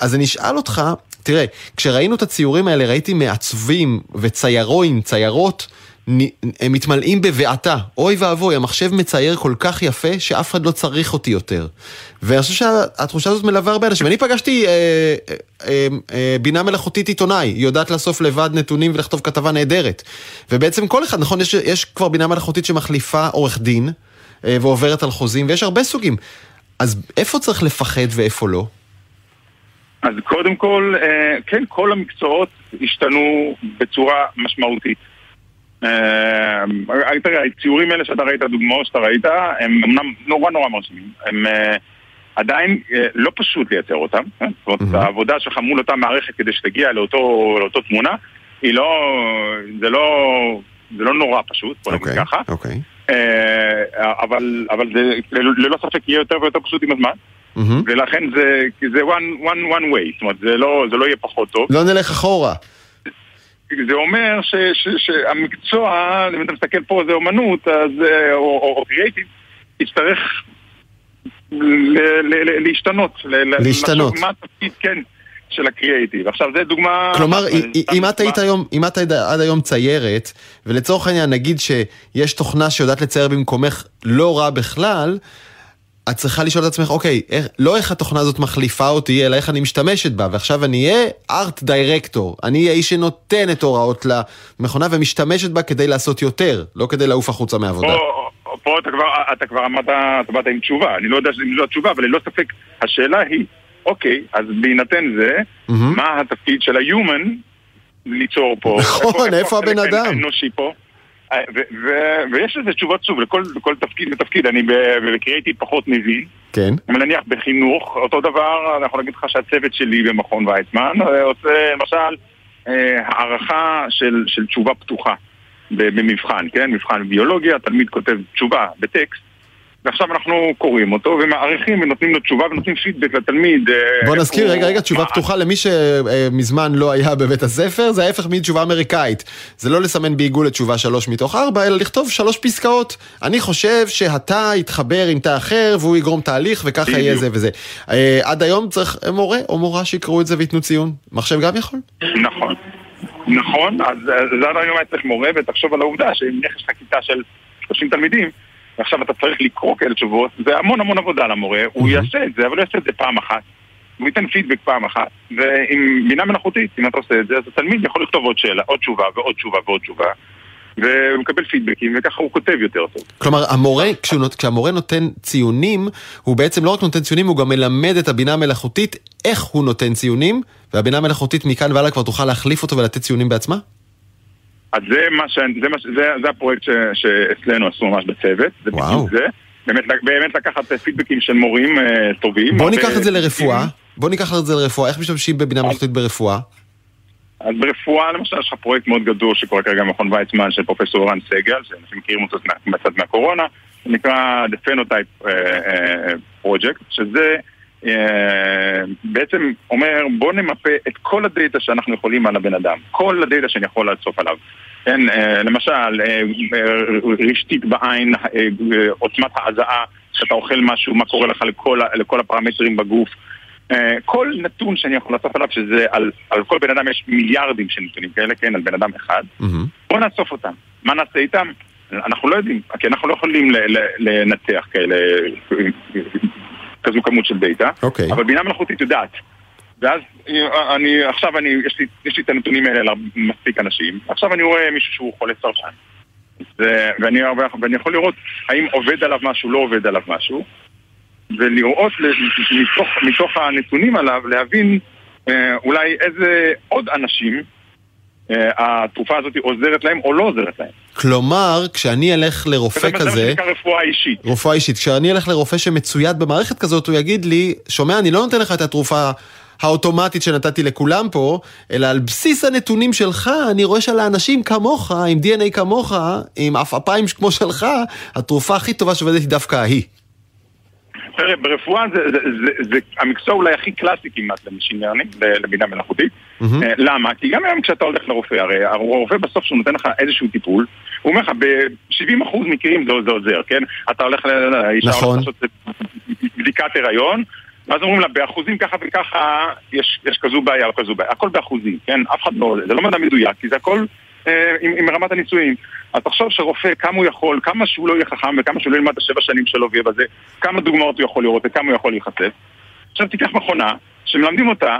אז אני אשאל אותך, תראה, כשראינו את הציורים האלה, ראיתי מעצבים וציירוים, ציירות, הם מתמלאים בבעתה. אוי ואבוי, המחשב מצייר כל כך יפה, שאף אחד לא צריך אותי יותר. ואני חושב שהתחושה הזאת מלווה הרבה אנשים. אני פגשתי בינה מלאכותית עיתונאי, היא יודעת לאסוף לבד נתונים ולכתוב כתבה נהדרת. ובעצם כל אחד, נכון, יש כבר בינה מלאכותית שמחליפה עורך דין, ועוברת על חוזים, ויש הרבה סוגים. אז איפה צריך לפחד ואיפה לא? אז קודם כל, כן, כל המקצועות השתנו בצורה משמעותית. תראה, הציורים האלה שאתה ראית, הדוגמאות שאתה ראית, הם אמנם נורא מרשימים. הם עדיין לא פשוט לייצר אותם. זאת אומרת, העבודה שלך מול אותה מערכת כדי שתגיע לאותו תמונה, זה לא נורא פשוט, בוא נגיד ככה. אוקיי. אבל זה ללא ספק יהיה יותר ויותר פשוט עם הזמן, ולכן זה one way, זאת אומרת זה לא יהיה פחות טוב, לא נלך אחורה. זה אומר שהמקצוע, אם אתה מסתכל פה, זה אומנות או קריאייטיב, יצטרך להשתנות, מה התפקיד, כן, של הקריאייטיב. עכשיו, זה דוגמה... כלומר, אם את היית עד היום ציירת, ולצורך העניין נגיד שיש תוכנה שיודעת לצייר במקומך לא רע בכלל, את צריכה לשאול את עצמך, אוקיי, לא איך התוכנה הזאת מחליפה אותי, אלא איך אני משתמשת בה, ועכשיו אני אהיה ארט דירקטור, אני אהיה איש שנותן את הוראות למכונה, ומשתמשת בה כדי לעשות יותר, לא כדי לעוף החוצה מהעבודה. פה אתה כבר אמרת, אתה באת עם תשובה, אני לא יודע אם זו התשובה, אבל ללא ספק, השאלה היא, אוקיי, אז בהינתן זה, מה התפקיד של ה-human ליצור פה? נכון, איפה הבן אדם? אנושי פה? ויש לזה תשובות שוב, לכל תפקיד ותפקיד, אני בקריאיטיב פחות מבין, אבל נניח בחינוך, אותו דבר, אני יכול להגיד לך שהצוות שלי במכון ויצמן, עושה למשל הערכה של תשובה פתוחה במבחן, כן? מבחן ביולוגיה, התלמיד כותב תשובה בטקסט, ועכשיו אנחנו קוראים אותו ומעריכים ונותנים לו תשובה ונותנים פידבק לתלמיד. בוא נזכיר, רגע, תשובה פתוחה למי שמזמן לא היה בבית הספר, זה ההפך מתשובה אמריקאית. זה לא לסמן בעיגול את תשובה 3/4, אלא לכתוב 3 פסקאות. אני חושב שאתה יתחבר עם תא אחר, והוא יגרום תהליך, וככה יהיה זה וזה. עד היום צריך מורה או מורה שיקראו את זה ויתנו ציון. מחשב גם יכול? נכון. נכון, אז עד היום צריך מורה, ותחשוב על העובדה שאם יש לך כיתה של 30 תלמידים, עכשיו אתה צריך לקרוא כאלה תשובות, זה המון המון עבודה למורה, הוא יעשה את זה, אבל הוא יעשה את זה פעם אחת, הוא ייתן פידבק פעם אחת, ועם בינה מלאכותית, אם אתה עושה את זה, אז התלמיד יכול לכתוב עוד שאלה, עוד תשובה ועוד תשובה ועוד תשובה, והוא מקבל פידבקים, וככה הוא כותב יותר טוב. כלומר, המורה, כשהמורה נותן ציונים, הוא בעצם לא רק נותן ציונים, הוא גם מלמד את הבינה המלאכותית, איך הוא נותן ציונים, והבינה המלאכותית מכאן ועלה כבר תוכל להחליף אותו ולתת ציונים בעצמה? אז זה הפרויקט שאצלנו עשו ממש בצוות, זה בדיוק זה. באמת לקחת פידבקים של מורים טובים. בוא ניקח את זה לרפואה, איך משתמשים בבינה מלאכותית ברפואה? אז ברפואה למשל יש לך פרויקט מאוד גדול שקורה כרגע במכון ויצמן של פרופסור רן סגל, שאנחנו מכירים אותו בצד מהקורונה, נקרא Phenotype Project, שזה בעצם אומר בוא נמפה את כל הדאטה שאנחנו יכולים על הבן אדם, כל הדאטה שאני יכול לעצוף עליו, למשל רשתית בעין, עוצמת ההזעה שאתה אוכל משהו, מה קורה לך לכל הפרמטרים בגוף, כל נתון שאני יכול לעצוף עליו, שזה על כל בן אדם יש מיליארדים של נתונים כאלה, כן, על בן אדם אחד, בוא נעצוף אותם, מה נעשה איתם? אנחנו לא יודעים, כי אנחנו לא יכולים לנתח כאלה כזו כמות של דאטה, אבל בינה מלאכותית יודעת. ואז עכשיו יש לי את הנתונים האלה למספיק אנשים, עכשיו אני רואה מישהו שהוא חולה סרטן, ואני יכול לראות האם עובד עליו משהו, לא עובד עליו משהו, ולראות מתוך הנתונים עליו, להבין אולי איזה עוד אנשים התרופה הזאת עוזרת להם או לא עוזרת להם. כלומר, כשאני אלך לרופא כזה, רופאה אישית, כשאני אלך לרופא שמצויד במערכת כזאת, הוא יגיד לי, שומע, אני לא נותן לך את התרופה האוטומטית שנתתי לכולם פה, אלא על בסיס הנתונים שלך, אני רואה שעל האנשים כמוך, עם DNA כמוך, עם אפיים כמו שלך, התרופה הכי טובה שעובדת היא דווקא ההיא. ברפואה זה המקצוע אולי הכי קלאסי כמעט לבינה מלאכותית. למה? כי גם היום כשאתה הולך לרופא, הרי הרופא בסוף שהוא נותן לך איזשהו טיפול, הוא אומר לך ב-70% מקרים זה עוזר, כן? אתה הולך לעשות בדיקת הריון, ואז אומרים לה באחוזים ככה וככה יש כזו בעיה או כזו בעיה, הכל באחוזים, כן? אף אחד לא, זה לא מדע מדויק, כי זה הכל עם רמת הניסויים. אז תחשוב שרופא, כמה הוא יכול, כמה שהוא לא יהיה חכם וכמה שהוא לא ילמד 7 שנים שלו ויהיה בזה, כמה דוגמאות הוא יכול לראות וכמה הוא יכול להיחשף. עכשיו תיקח מכונה שמלמדים אותה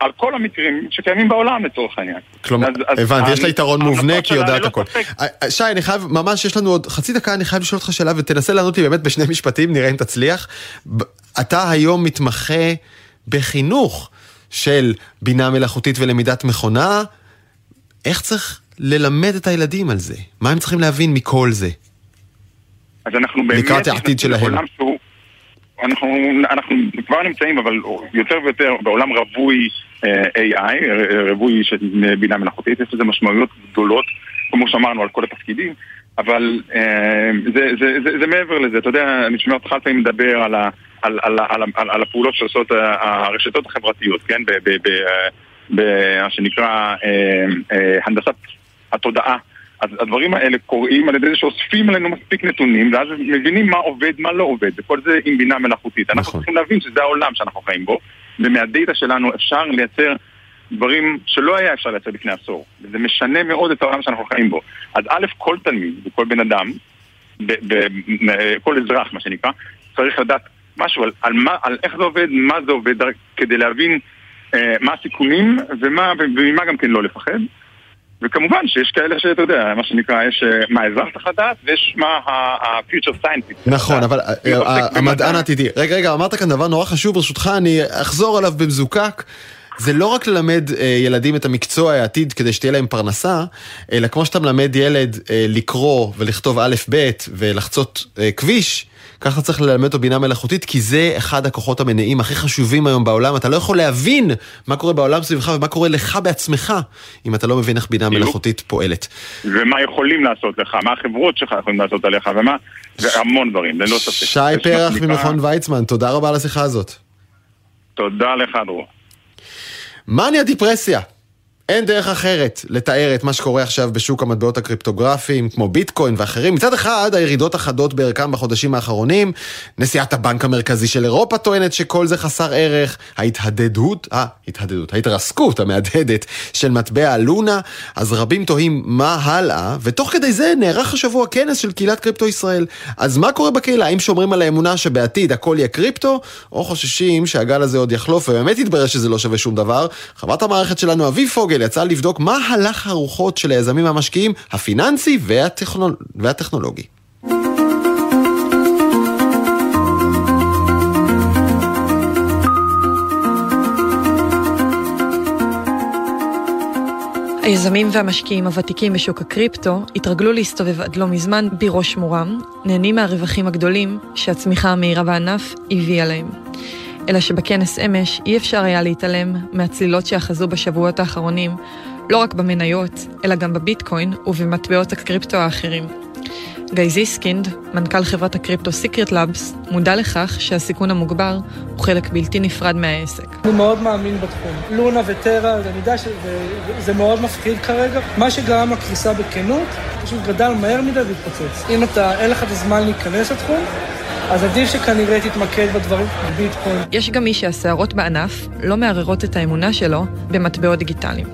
על כל המקרים שקיימים בעולם לצורך העניין. כלומר, הבנתי, יש לה יתרון מובנה כי יודעת הכל. שי, אני חייב, ממש יש לנו עוד חצי דקה, אני חייב לשאול אותך שאלה ותנסה לענות לי באמת בשני משפטים, נראה אם תצליח. אתה היום מתמחה בחינוך של בינה מלאכותית ולמידת מכונה, איך צריך ללמד את הילדים על זה? מה הם צריכים להבין מכל זה? אז אנחנו באמת לקראת העתיד שלהם. אנחנו כבר נמצאים, אבל יותר ויותר בעולם רווי AI, רווי של בינה מלאכותית, יש לזה משמעויות גדולות, כמו שאמרנו על כל התפקידים, אבל זה מעבר לזה. אתה יודע, אני שומע אותך פעמים לדבר על הפעולות שעושות הרשתות החברתיות, כן? במה שנקרא הנדסת התודעה. אז הדברים האלה קוראים על ידי זה שאוספים עלינו מספיק נתונים, ואז מבינים מה עובד, מה לא עובד, וכל זה עם בינה מלאכותית. אנחנו צריכים להבין שזה העולם שאנחנו חיים בו, ומהדאטה שלנו אפשר לייצר דברים שלא היה אפשר לייצר לפני עשור. וזה משנה מאוד את העולם שאנחנו חיים בו. אז א', כל תלמיד וכל בן אדם, כל אזרח מה שנקרא, צריך לדעת משהו על איך זה עובד, מה זה עובד, כדי להבין מה הסיכונים וממה גם כן לא לפחד. וכמובן שיש כאלה שאתה יודע, מה שנקרא, יש מה האזרח צריך לדעת, ויש מה ה-future scientist. נכון, אבל המדען העתידי. רגע, אמרת כאן דבר נורא חשוב, ברשותך, אני אחזור עליו במזוקק. זה לא רק ללמד ילדים את המקצוע העתיד כדי שתהיה להם פרנסה, אלא כמו שאתה מלמד ילד לקרוא ולכתוב א' ב' ולחצות כביש, ככה צריך ללמד אותו בינה מלאכותית, כי זה אחד הכוחות המניעים הכי חשובים היום בעולם. אתה לא יכול להבין מה קורה בעולם סביבך ומה קורה לך בעצמך, אם אתה לא מבין איך בינה מלאכותית פועלת. ומה יכולים לעשות לך, מה החברות שלך יכולים לעשות עליך, ומה, והמון דברים, ללא ספק. שי פרח ממכון ויצמן, תודה רבה על השיחה הזאת. תודה לך, דרור. מניה דיפרסיה. אין דרך אחרת לתאר את מה שקורה עכשיו בשוק המטבעות הקריפטוגרפיים, כמו ביטקוין ואחרים. מצד אחד, הירידות החדות בערכם בחודשים האחרונים, נשיאת הבנק המרכזי של אירופה טוענת שכל זה חסר ערך, ההתרסקות המהדהדת של מטבע לונה, אז רבים תוהים מה הלאה, ותוך כדי זה נערך השבוע כנס של קהילת קריפטו ישראל. אז מה קורה בקהילה? האם שומרים על האמונה שבעתיד הכל יהיה קריפטו, או חוששים שהגל הזה עוד יחלוף, ובאמת יתברר שזה לא שווה שום דבר? חברת המערכת שלנו, אביב פוגל, יצא לבדוק מה הלך הרוחות של היזמים המשקיעים, הפיננסי והטכנולוגי. היזמים והמשקיעים הוותיקים בשוק הקריפטו התרגלו להסתובב עד לא מזמן בראש מורם, נהנים מהרווחים הגדולים שהצמיחה המהירה בענף הביאה להם. אלא שבכנס אמש אי אפשר היה להתעלם מהצלילות שאחזו בשבועות האחרונים, לא רק במניות, אלא גם בביטקוין ובמטבעות הקריפטו האחרים. גיא זיסקינד, מנכ"ל חברת הקריפטו סיקרט לאבס, מודע לכך שהסיכון המוגבר הוא חלק בלתי נפרד מהעסק. אני מאוד מאמין בתחום. לונה וטרה, אני יודע שזה מאוד מפחיד כרגע. מה שגרם הקריסה בכנות, פשוט גדל מהר מדי והתפוצץ. אם אין לך את הזמן להיכנס לתחום, אז עדיף שכנראה תתמקד בדברים ביטקוין. יש גם מי שהסערות בענף לא מערערות את האמונה שלו במטבעות דיגיטליים.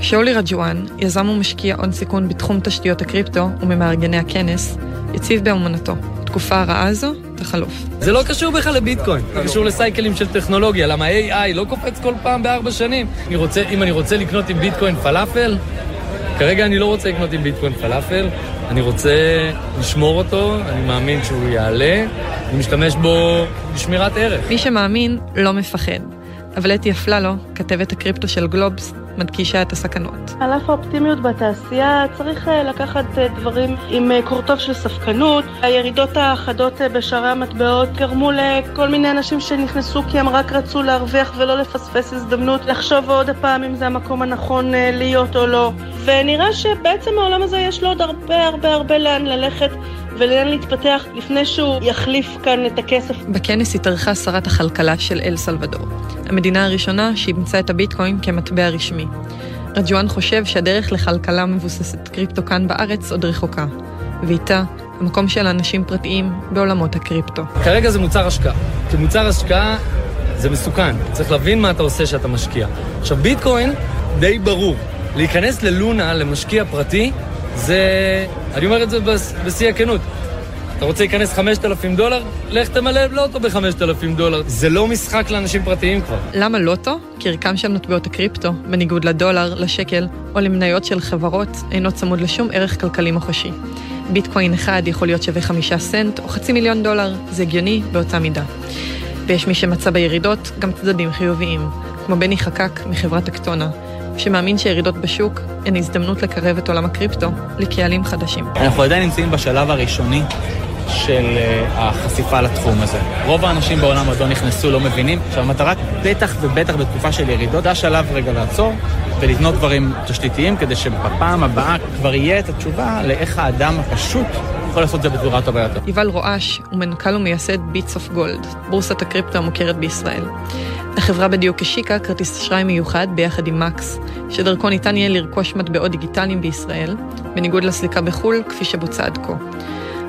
שאולי רג'ואן, יזם ומשקיע הון סיכון בתחום תשתיות הקריפטו וממארגני הכנס, יציב באמונתו. תקופה הרעה זו תחלוף. זה לא קשור בכלל לביטקוין, זה קשור לסייקלים של טכנולוגיה, למה AI לא קופץ כל פעם ב4 שנים. אם אני רוצה לקנות עם ביטקוין פלאפל, כרגע אני לא רוצה לקנות עם ביטקוין פלאפל, אני רוצה לשמור אותו, אני מאמין שהוא יעלה, אני משתמש בו בשמירת ערך. מי שמאמין לא מפחד, אבל אתי אפללו, כתבת הקריפטו של גלובס, מדגישה את הסכנות. על אף האופטימיות בתעשייה, צריך לקחת דברים עם קורטוב של ספקנות. הירידות האחדות בשערי המטבעות גרמו לכל מיני אנשים שנכנסו כי הם רק רצו להרוויח ולא לפספס הזדמנות, לחשוב עוד הפעם אם זה המקום הנכון להיות או לא. ונראה שבעצם העולם הזה יש לו עוד הרבה לאן ללכת ולאן להתפתח לפני שהוא יחליף כאן את הכסף. בכנס התארחה שרת הכלכלה של אל סלבדור, המדינה הראשונה שאימצה את הביטקוין כמטבע רשמי. רג'ואן חושב שהדרך לכלכלה מבוססת קריפטו כאן בארץ עוד רחוקה, ואיתה המקום של אנשים פרטיים בעולמות הקריפטו. כרגע זה מוצר השקעה. כמוצר השקעה זה מסוכן. צריך להבין מה אתה עושה שאתה משקיע. עכשיו ביטקוין די ברור. להיכנס ללונה, למשקיע פרטי, זה, אני אומר את זה בשיא הכנות. אתה רוצה להיכנס $5,000? לך תמלא לוטו ב$5,000. זה לא משחק לאנשים פרטיים כבר. למה לוטו? כי ערכם של מטבעות הקריפטו, בניגוד לדולר, לשקל או למניות של חברות, אינו צמוד לשום ערך כלכלי מוחשי. ביטקוין אחד יכול להיות שווה $0.5 או $500,000, זה הגיוני באותה מידה. ויש מי שמצא בירידות גם צדדים חיוביים, כמו בני חקק מחברת אקטונה, שמאמין שירידות בשוק הן הזדמנות לקרב את עולם הקריפטו לקהלים חדשים. אנחנו עדיין נמצאים בשלב הראשוני של החשיפה לתחום הזה. רוב האנשים בעולם עוד לא נכנסו, לא מבינים. עכשיו, המטרה בטח ובטח בתקופה של ירידות, זה השלב רגע לעצור ולתנות דברים תשתיתיים, כדי שבפעם הבאה כבר יהיה את התשובה לאיך האדם הפשוט יכול לעשות את זה בצורה טובה יותר. יובל רועש הוא מנכ"ל ומייסד Bits of Gold, בורסת הקריפטו המוכרת בישראל. החברה בדיוק השיקה כרטיס אשראי מיוחד ביחד עם מקס, שדרכו ניתן יהיה לרכוש מטבעות דיגיטליים בישראל, בניגוד לסליקה בחול, כפי שבוצע עד כה.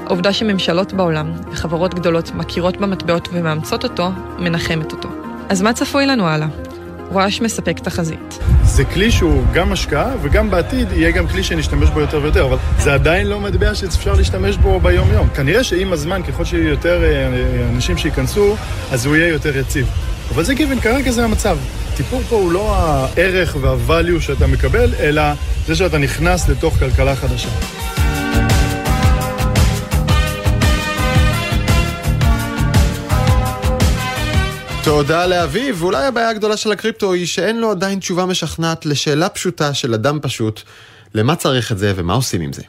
העובדה שממשלות בעולם וחברות גדולות מכירות במטבעות ומאמצות אותו, מנחמת אותו. אז מה צפוי לנו הלאה? רועש מספק תחזית. זה כלי שהוא גם השקעה, וגם בעתיד יהיה גם כלי שנשתמש בו יותר ויותר, אבל זה עדיין לא מטבע שאפשר להשתמש בו ביום-יום. כנראה שעם הזמן, ככל שיהיו יותר אנשים שיכנסו, אז הוא יהיה יותר יציב. אבל זה גיוון, כרגע זה המצב. הסיפור פה הוא לא הערך והvalue שאתה מקבל, אלא זה שאתה נכנס לתוך כלכלה חדשה. תודה לאביב. ואולי הבעיה הגדולה של הקריפטו היא שאין לו עדיין תשובה משכנעת לשאלה פשוטה של אדם פשוט, למה צריך את זה ומה עושים עם זה.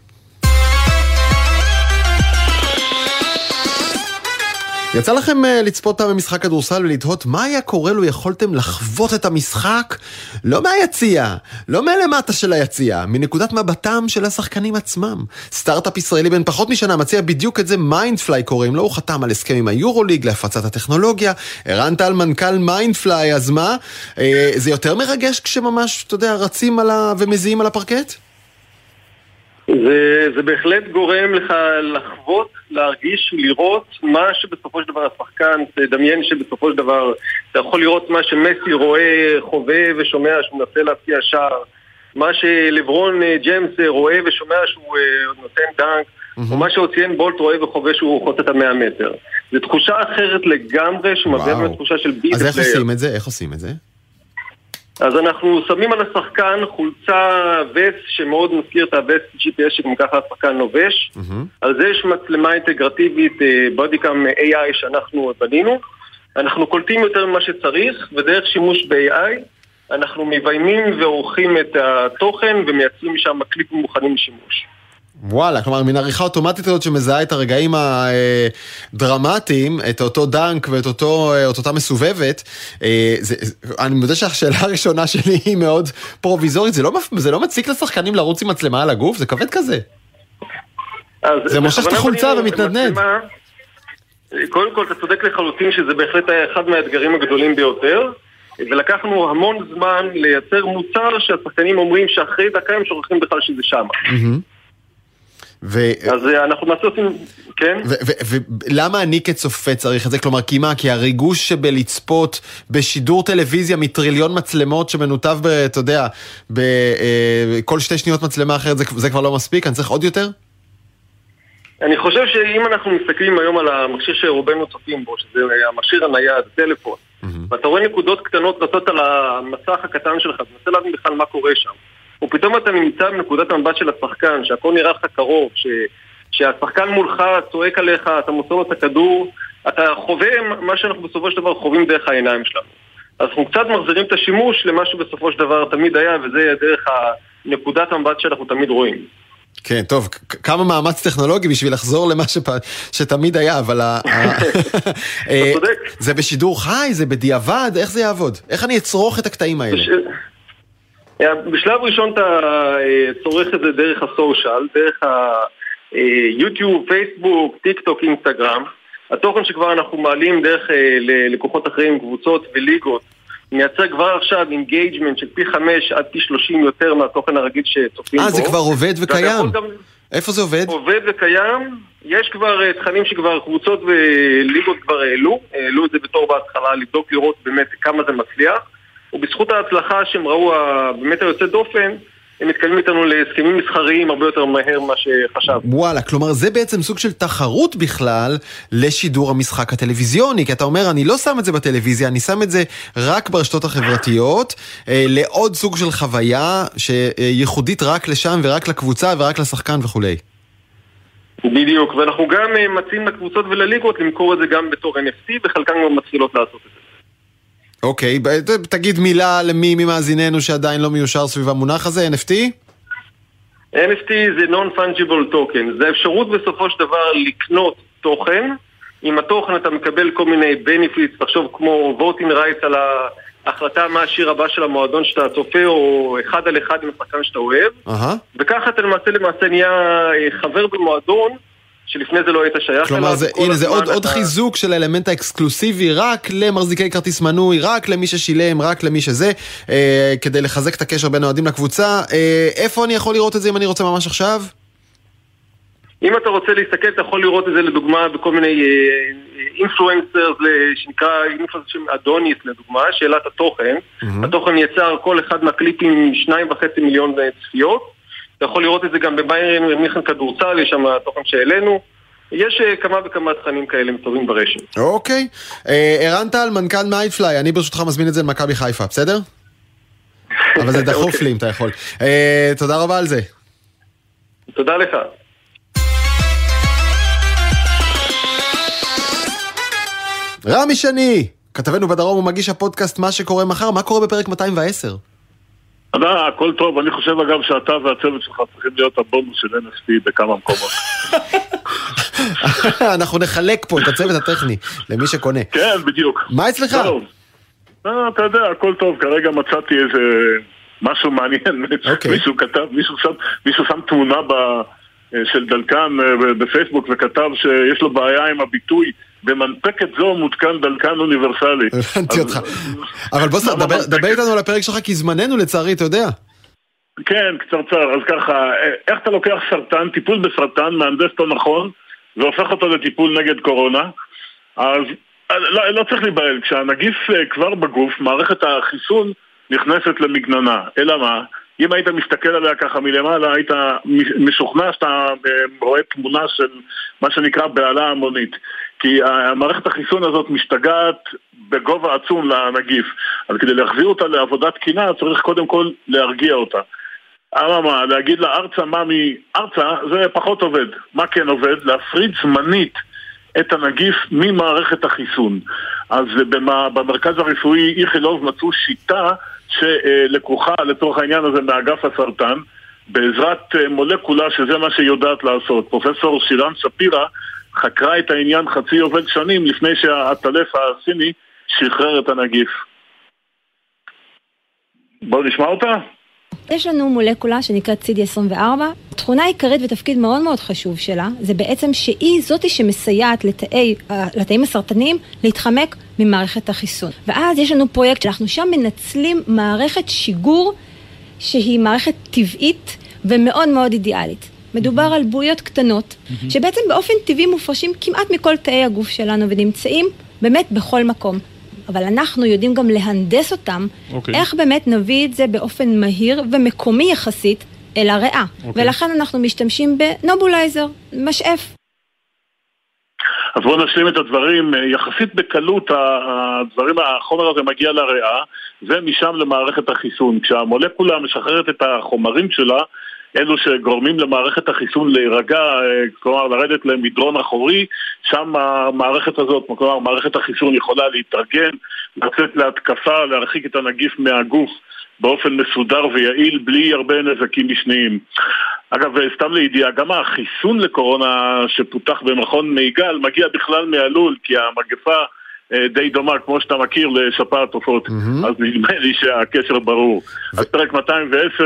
יצא לכם לצפות פעם במשחק כדורסל ולתהות מה היה קורה לו יכולתם לחוות את המשחק לא מהיציע, לא מלמטה של היציע, מנקודת מבטם של השחקנים עצמם. סטארט-אפ ישראלי בן פחות משנה מציע בדיוק את זה. מיינדפליי קוראים לו, הוא חתם על הסכם עם היורוליג להפצת הטכנולוגיה. ערן טל, מנכ"ל מיינדפליי, אז מה? זה יותר מרגש כשממש, אתה יודע, רצים ומזיעים על הפרקט? זה בהחלט גורם לך לחוות, להרגיש, לראות מה שבסופו של דבר השחקן, תדמיין שבסופו של דבר אתה יכול לראות מה שמסי רואה, חווה ושומע שהוא נפל להפתיע שער, מה שלברון ג'יימס רואה ושומע שהוא נותן דנק, או מה שאוציין בולט רואה וחווה שהוא חוטט את ה-100 מטר. זו תחושה אחרת לגמרי שמביא מהתחושה של ביט. אז איך עושים את זה? אז אנחנו שמים על השחקן חולצה וסט שמאוד מזכיר את הווסט GPS שגם ככה השחקן נובש. על זה יש מצלמה אינטגרטיבית, בודיקאם AI שאנחנו בנינו. אנחנו קולטים יותר ממה שצריך, ודרך שימוש ב-AI אנחנו מביימים ועורכים את התוכן ומייצרים משם קליפים מוכנים לשימוש. וואלה, כלומר, מן עריכה אוטומטית הזאת שמזהה את הרגעים הדרמטיים, את אותו דנק ואת אותה מסובבת. אני יודע שהשאלה הראשונה שלי היא מאוד פרוביזורית, זה לא מציק לשחקנים לרוץ עם מצלמה על הגוף? זה כבד כזה. זה מושך את החולצה ומתנדנד. קודם כל, אתה צודק לחלוטין שזה בהחלט היה אחד מהאתגרים הגדולים ביותר, ולקחנו המון זמן לייצר מוצר שהשחקנים אומרים שאחרי דקה הם שוכחים בכלל שזה שם. אז אנחנו נעצורים, כן? ולמה אני כצופה צריך את זה? כלומר, כי הריגוש שבלצפות בשידור טלוויזיה מטריליון מצלמות שמנותב, אתה יודע, בכל 2 שניות מצלמה אחרת, זה כבר לא מספיק, אני צריך עוד יותר? אני חושב שאם אנחנו מסתכלים היום על המכשיר שרובנו צופים בו, שזה המכשיר הנייד, טלפון, ואתה רואה נקודות קטנות רצות על המסך הקטן שלך, אתה מנסה להבין בכלל מה קורה שם. ופתאום אתה נמצא בנקודת המבט של השחקן, שהכל נראה לך קרוב, שהשחקן מולך צועק עליך, אתה מוסר לו את הכדור, אתה חווה מה שאנחנו בסופו של דבר חווים דרך העיניים שלנו. אז אנחנו קצת מחזירים את השימוש למה שבסופו של דבר תמיד היה, וזה דרך נקודת המבט שאנחנו תמיד רואים. כן, טוב, כמה מאמץ טכנולוגי בשביל לחזור למה שתמיד היה, אבל זה בשידור חי, זה בדיעבד, איך זה יעבוד? איך אני אצרוך את הקטעים האלה? בשלב ראשון אתה צורך את זה דרך הסושל, דרך היוטיוב, פייסבוק, טיק טוק, אינסטגרם. התוכן שכבר אנחנו מעלים דרך לקוחות אחרים, קבוצות וליגות, מייצר כבר עכשיו אינגייג'מנט של פי 5 עד פי 30 יותר מהתוכן הרגיל שצופים בו. זה כבר עובד וקיים. איפה זה עובד? עובד וקיים. יש כבר תכנים שכבר קבוצות וליגות כבר העלו את זה בתור בהתחלה, לבדוק לראות באמת כמה זה מצליח. ובזכות ההצלחה שהם ראו באמת היוצא דופן, הם מתקדמים איתנו להסכמים מסחריים הרבה יותר מהר מה שחשבנו. וואלה, כלומר זה בעצם סוג של תחרות בכלל לשידור המשחק הטלוויזיוני, כי אתה אומר אני לא שם את זה בטלוויזיה, אני שם את זה רק ברשתות החברתיות, לעוד סוג של חוויה שייחודית רק לשם ורק לקבוצה ורק לשחקן וכולי. בדיוק, ואנחנו גם מציעים לקבוצות ולליגות למכור את זה גם בתור NFT, וחלקן גם מתחילות לעשות את זה. אוקיי, תגיד מילה למי ממאזיננו שעדיין לא מיושר סביב המונח הזה, NFT? NFT זה Non-Fungible Token. זה אפשרות בסופו של דבר לקנות תוכן. עם התוכן אתה מקבל כל מיני benefits, תחשוב כמו voting rights על ההחלטה מה השיר הבא של המועדון שאתה צופה, או אחד על אחד עם השחקן שאתה אוהב. וככה אתה למעשה נהיה חבר במועדון, שלפני זה לא היית שייך. כלומר, הנה, זה עוד חיזוק של האלמנט האקסקלוסיבי, רק למחזיקי כרטיס מנוי, רק למי ששילם, רק למי שזה, כדי לחזק את הקשר בין אוהדים לקבוצה. איפה אני יכול לראות את זה אם אני רוצה ממש עכשיו? אם אתה רוצה להסתכל, אתה יכול לראות את זה לדוגמה בכל מיני אינפלואנסרס שנקרא אדוניס לדוגמה, שאלת התוכן. התוכן יצר כל אחד מהקליפים 2.5 מיליון צפיות. אתה יכול לראות את זה גם בבייר מיכן כדורצל, יש שם התוכן שאלינו. יש כמה וכמה תכנים כאלה מצורים ברשת. אוקיי. ערן טל, מנכ"ל מיידפליי, אני ברשותך מזמין את זה למכבי חיפה, בסדר? אבל זה דחוף לי אם אתה יכול. תודה רבה על זה. תודה לך. רמי שני, כתבנו בדרום ומגיש הפודקאסט מה שקורה מחר, מה קורה בפרק 210? תודה, הכל טוב, אני חושב אגב שאתה והצוות שלך צריכים להיות הבונוס של NFT בכמה מקומות. אנחנו נחלק פה את הצוות הטכני למי שקונה. כן, בדיוק. מה אצלך? אתה יודע, הכל טוב, כרגע מצאתי איזה משהו מעניין, מישהו כתב, מישהו שם תמונה של דלקן בפייסבוק וכתב שיש לו בעיה עם הביטוי במנפקת זו מותקן דלקן אוניברסלי. הבנתי אותך. אבל בוא דבר איתנו על הפרק שלך, כי זמננו לצערי, אתה יודע. כן, קצרצר. אז ככה, איך אתה לוקח סרטן, טיפול בסרטן, מהנדס אותו נכון, והופך אותו לטיפול נגד קורונה? אז לא צריך להיבהל, כשהנגיף כבר בגוף, מערכת החיסון נכנסת למגננה. אלא מה? אם היית מסתכל עליה ככה מלמעלה, היית משוכנע שאתה רואה תמונה של מה שנקרא בעלה המונית. כי המערכת החיסון הזאת משתגעת בגובה עצום לנגיף. אז כדי להחזיר אותה לעבודת קינה, צריך קודם כל להרגיע אותה. אממה, להגיד לה ארצה, מאמי, ארצה, זה פחות עובד. מה כן עובד? להפריד זמנית את הנגיף ממערכת החיסון. אז במרכז הרפואי איכילוב מצאו שיטה שלקוחה לתוך העניין הזה מאגף הסרטן, בעזרת מולקולה שזה מה שיודעת לעשות. פרופסור שירן שפירה חקרה את העניין חצי יובל שנים לפני שהטלף הסיני שחרר את הנגיף. בואו נשמע אותה. יש לנו מולקולה שנקראת CD24. תכונה עיקרית ותפקיד מאוד מאוד חשוב שלה, זה בעצם שהיא זאתי שמסייעת לתאים הסרטנים להתחמק ממערכת החיסון. ואז יש לנו פרויקט שאנחנו שם מנצלים מערכת שיגור שהיא מערכת טבעית ומאוד מאוד אידיאלית. מדובר על בועיות קטנות, שבעצם באופן טבעי מופרשים כמעט מכל תאי הגוף שלנו ונמצאים באמת בכל מקום. אבל אנחנו יודעים גם להנדס אותם, איך באמת נביא את זה באופן מהיר ומקומי יחסית אל הריאה. ולכן אנחנו משתמשים בנובולייזר, משאף. אז בואו נשלים את הדברים, יחסית בקלות הדברים, החומר הזה מגיע לריאה, ומשם למערכת החיסון. כשהמולקולה משחררת את החומרים שלה, אלו שגורמים למערכת החיסון להירגע, כלומר לרדת למדרון אחורי, שם המערכת הזאת, כלומר מערכת החיסון יכולה להתארגן, לצאת להתקפה, להרחיק את הנגיף מהגוף באופן מסודר ויעיל, בלי הרבה נזקים משניים. אגב, סתם לידיעה, גם החיסון לקורונה שפותח במכון מיגל, מגיע בכלל מהלול, כי המגפה די דומה, כמו שאתה מכיר, לשפעת עופות. אז נדמה לי שהקשר ברור. אז פרק 210,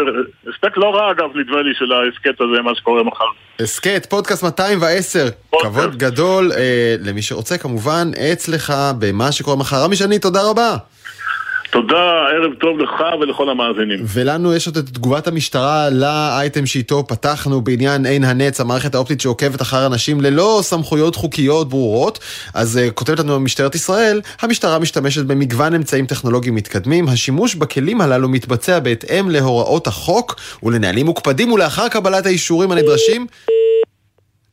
הספק לא רע אגב, נדמה לי, של ההסקט הזה, מה שקורה מחר. הסקט, פודקאסט 210, כבוד גדול למי שרוצה, כמובן, אצלך במה שקורה מחר. רמי שני, תודה רבה. תודה, ערב טוב לך ולכל המאזינים. ולנו יש עוד את תגובת המשטרה לאייטם שאיתו פתחנו בעניין עין הנץ, המערכת האופטית שעוקבת אחר אנשים ללא סמכויות חוקיות ברורות. אז כותבת לנו משטרת ישראל, המשטרה משתמשת במגוון אמצעים טכנולוגיים מתקדמים. השימוש בכלים הללו מתבצע בהתאם להוראות החוק ולנהלים מוקפדים ולאחר קבלת האישורים הנדרשים.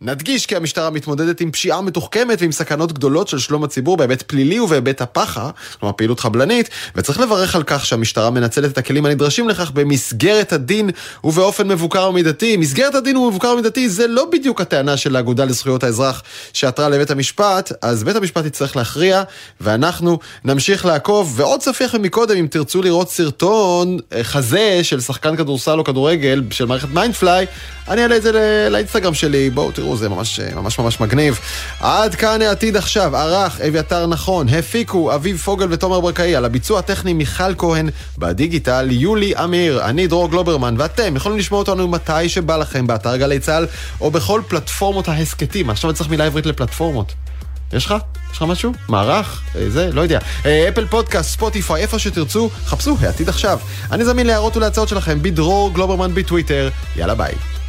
נדגיש כי המשטרה מתמודדת עם פשיעה מתוחכמת ועם סכנות גדולות של שלום הציבור בהיבט פלילי ובהיבט הפחה, כלומר פעילות חבלנית, וצריך לברך על כך שהמשטרה מנצלת את הכלים הנדרשים לכך במסגרת הדין ובאופן מבוקר ומידתי. מסגרת הדין ומבוקר ומידתי זה לא בדיוק הטענה של האגודה לזכויות האזרח שעתרה לבית המשפט, אז בית המשפט יצטרך להכריע, ואנחנו נמשיך לעקוב. ועוד צפיח ממקודם, אם תרצו לראות סרטון חזה של שחקן כדורסל או כדורגל של מערכת מיינדפליי, אני אעלה את זה לאינסטגרם שלי, בואו תראו, זה ממש ממש ממש מגניב. עד כאן העתיד עכשיו, ערך אביתר נכון, הפיקו אביב פוגל ותומר ברקאי, על הביצוע הטכני מיכל כהן, בדיגיטל יולי אמיר, אני דרור גלוברמן, ואתם יכולים לשמוע אותנו מתי שבא לכם, באתר גלי צהל, או בכל פלטפורמות ההסקטים. עכשיו אני צריך מילה עברית לפלטפורמות. יש לך? יש לך משהו? מערך? זה? לא יודע. אפל פודקאסט, ספוטיפיי, איפה שתרצו, חפשו העתיד עכשיו. אני זמין להערות ולהצעות שלכם, בדרור גלוברמן בטוויטר. יאללה ביי.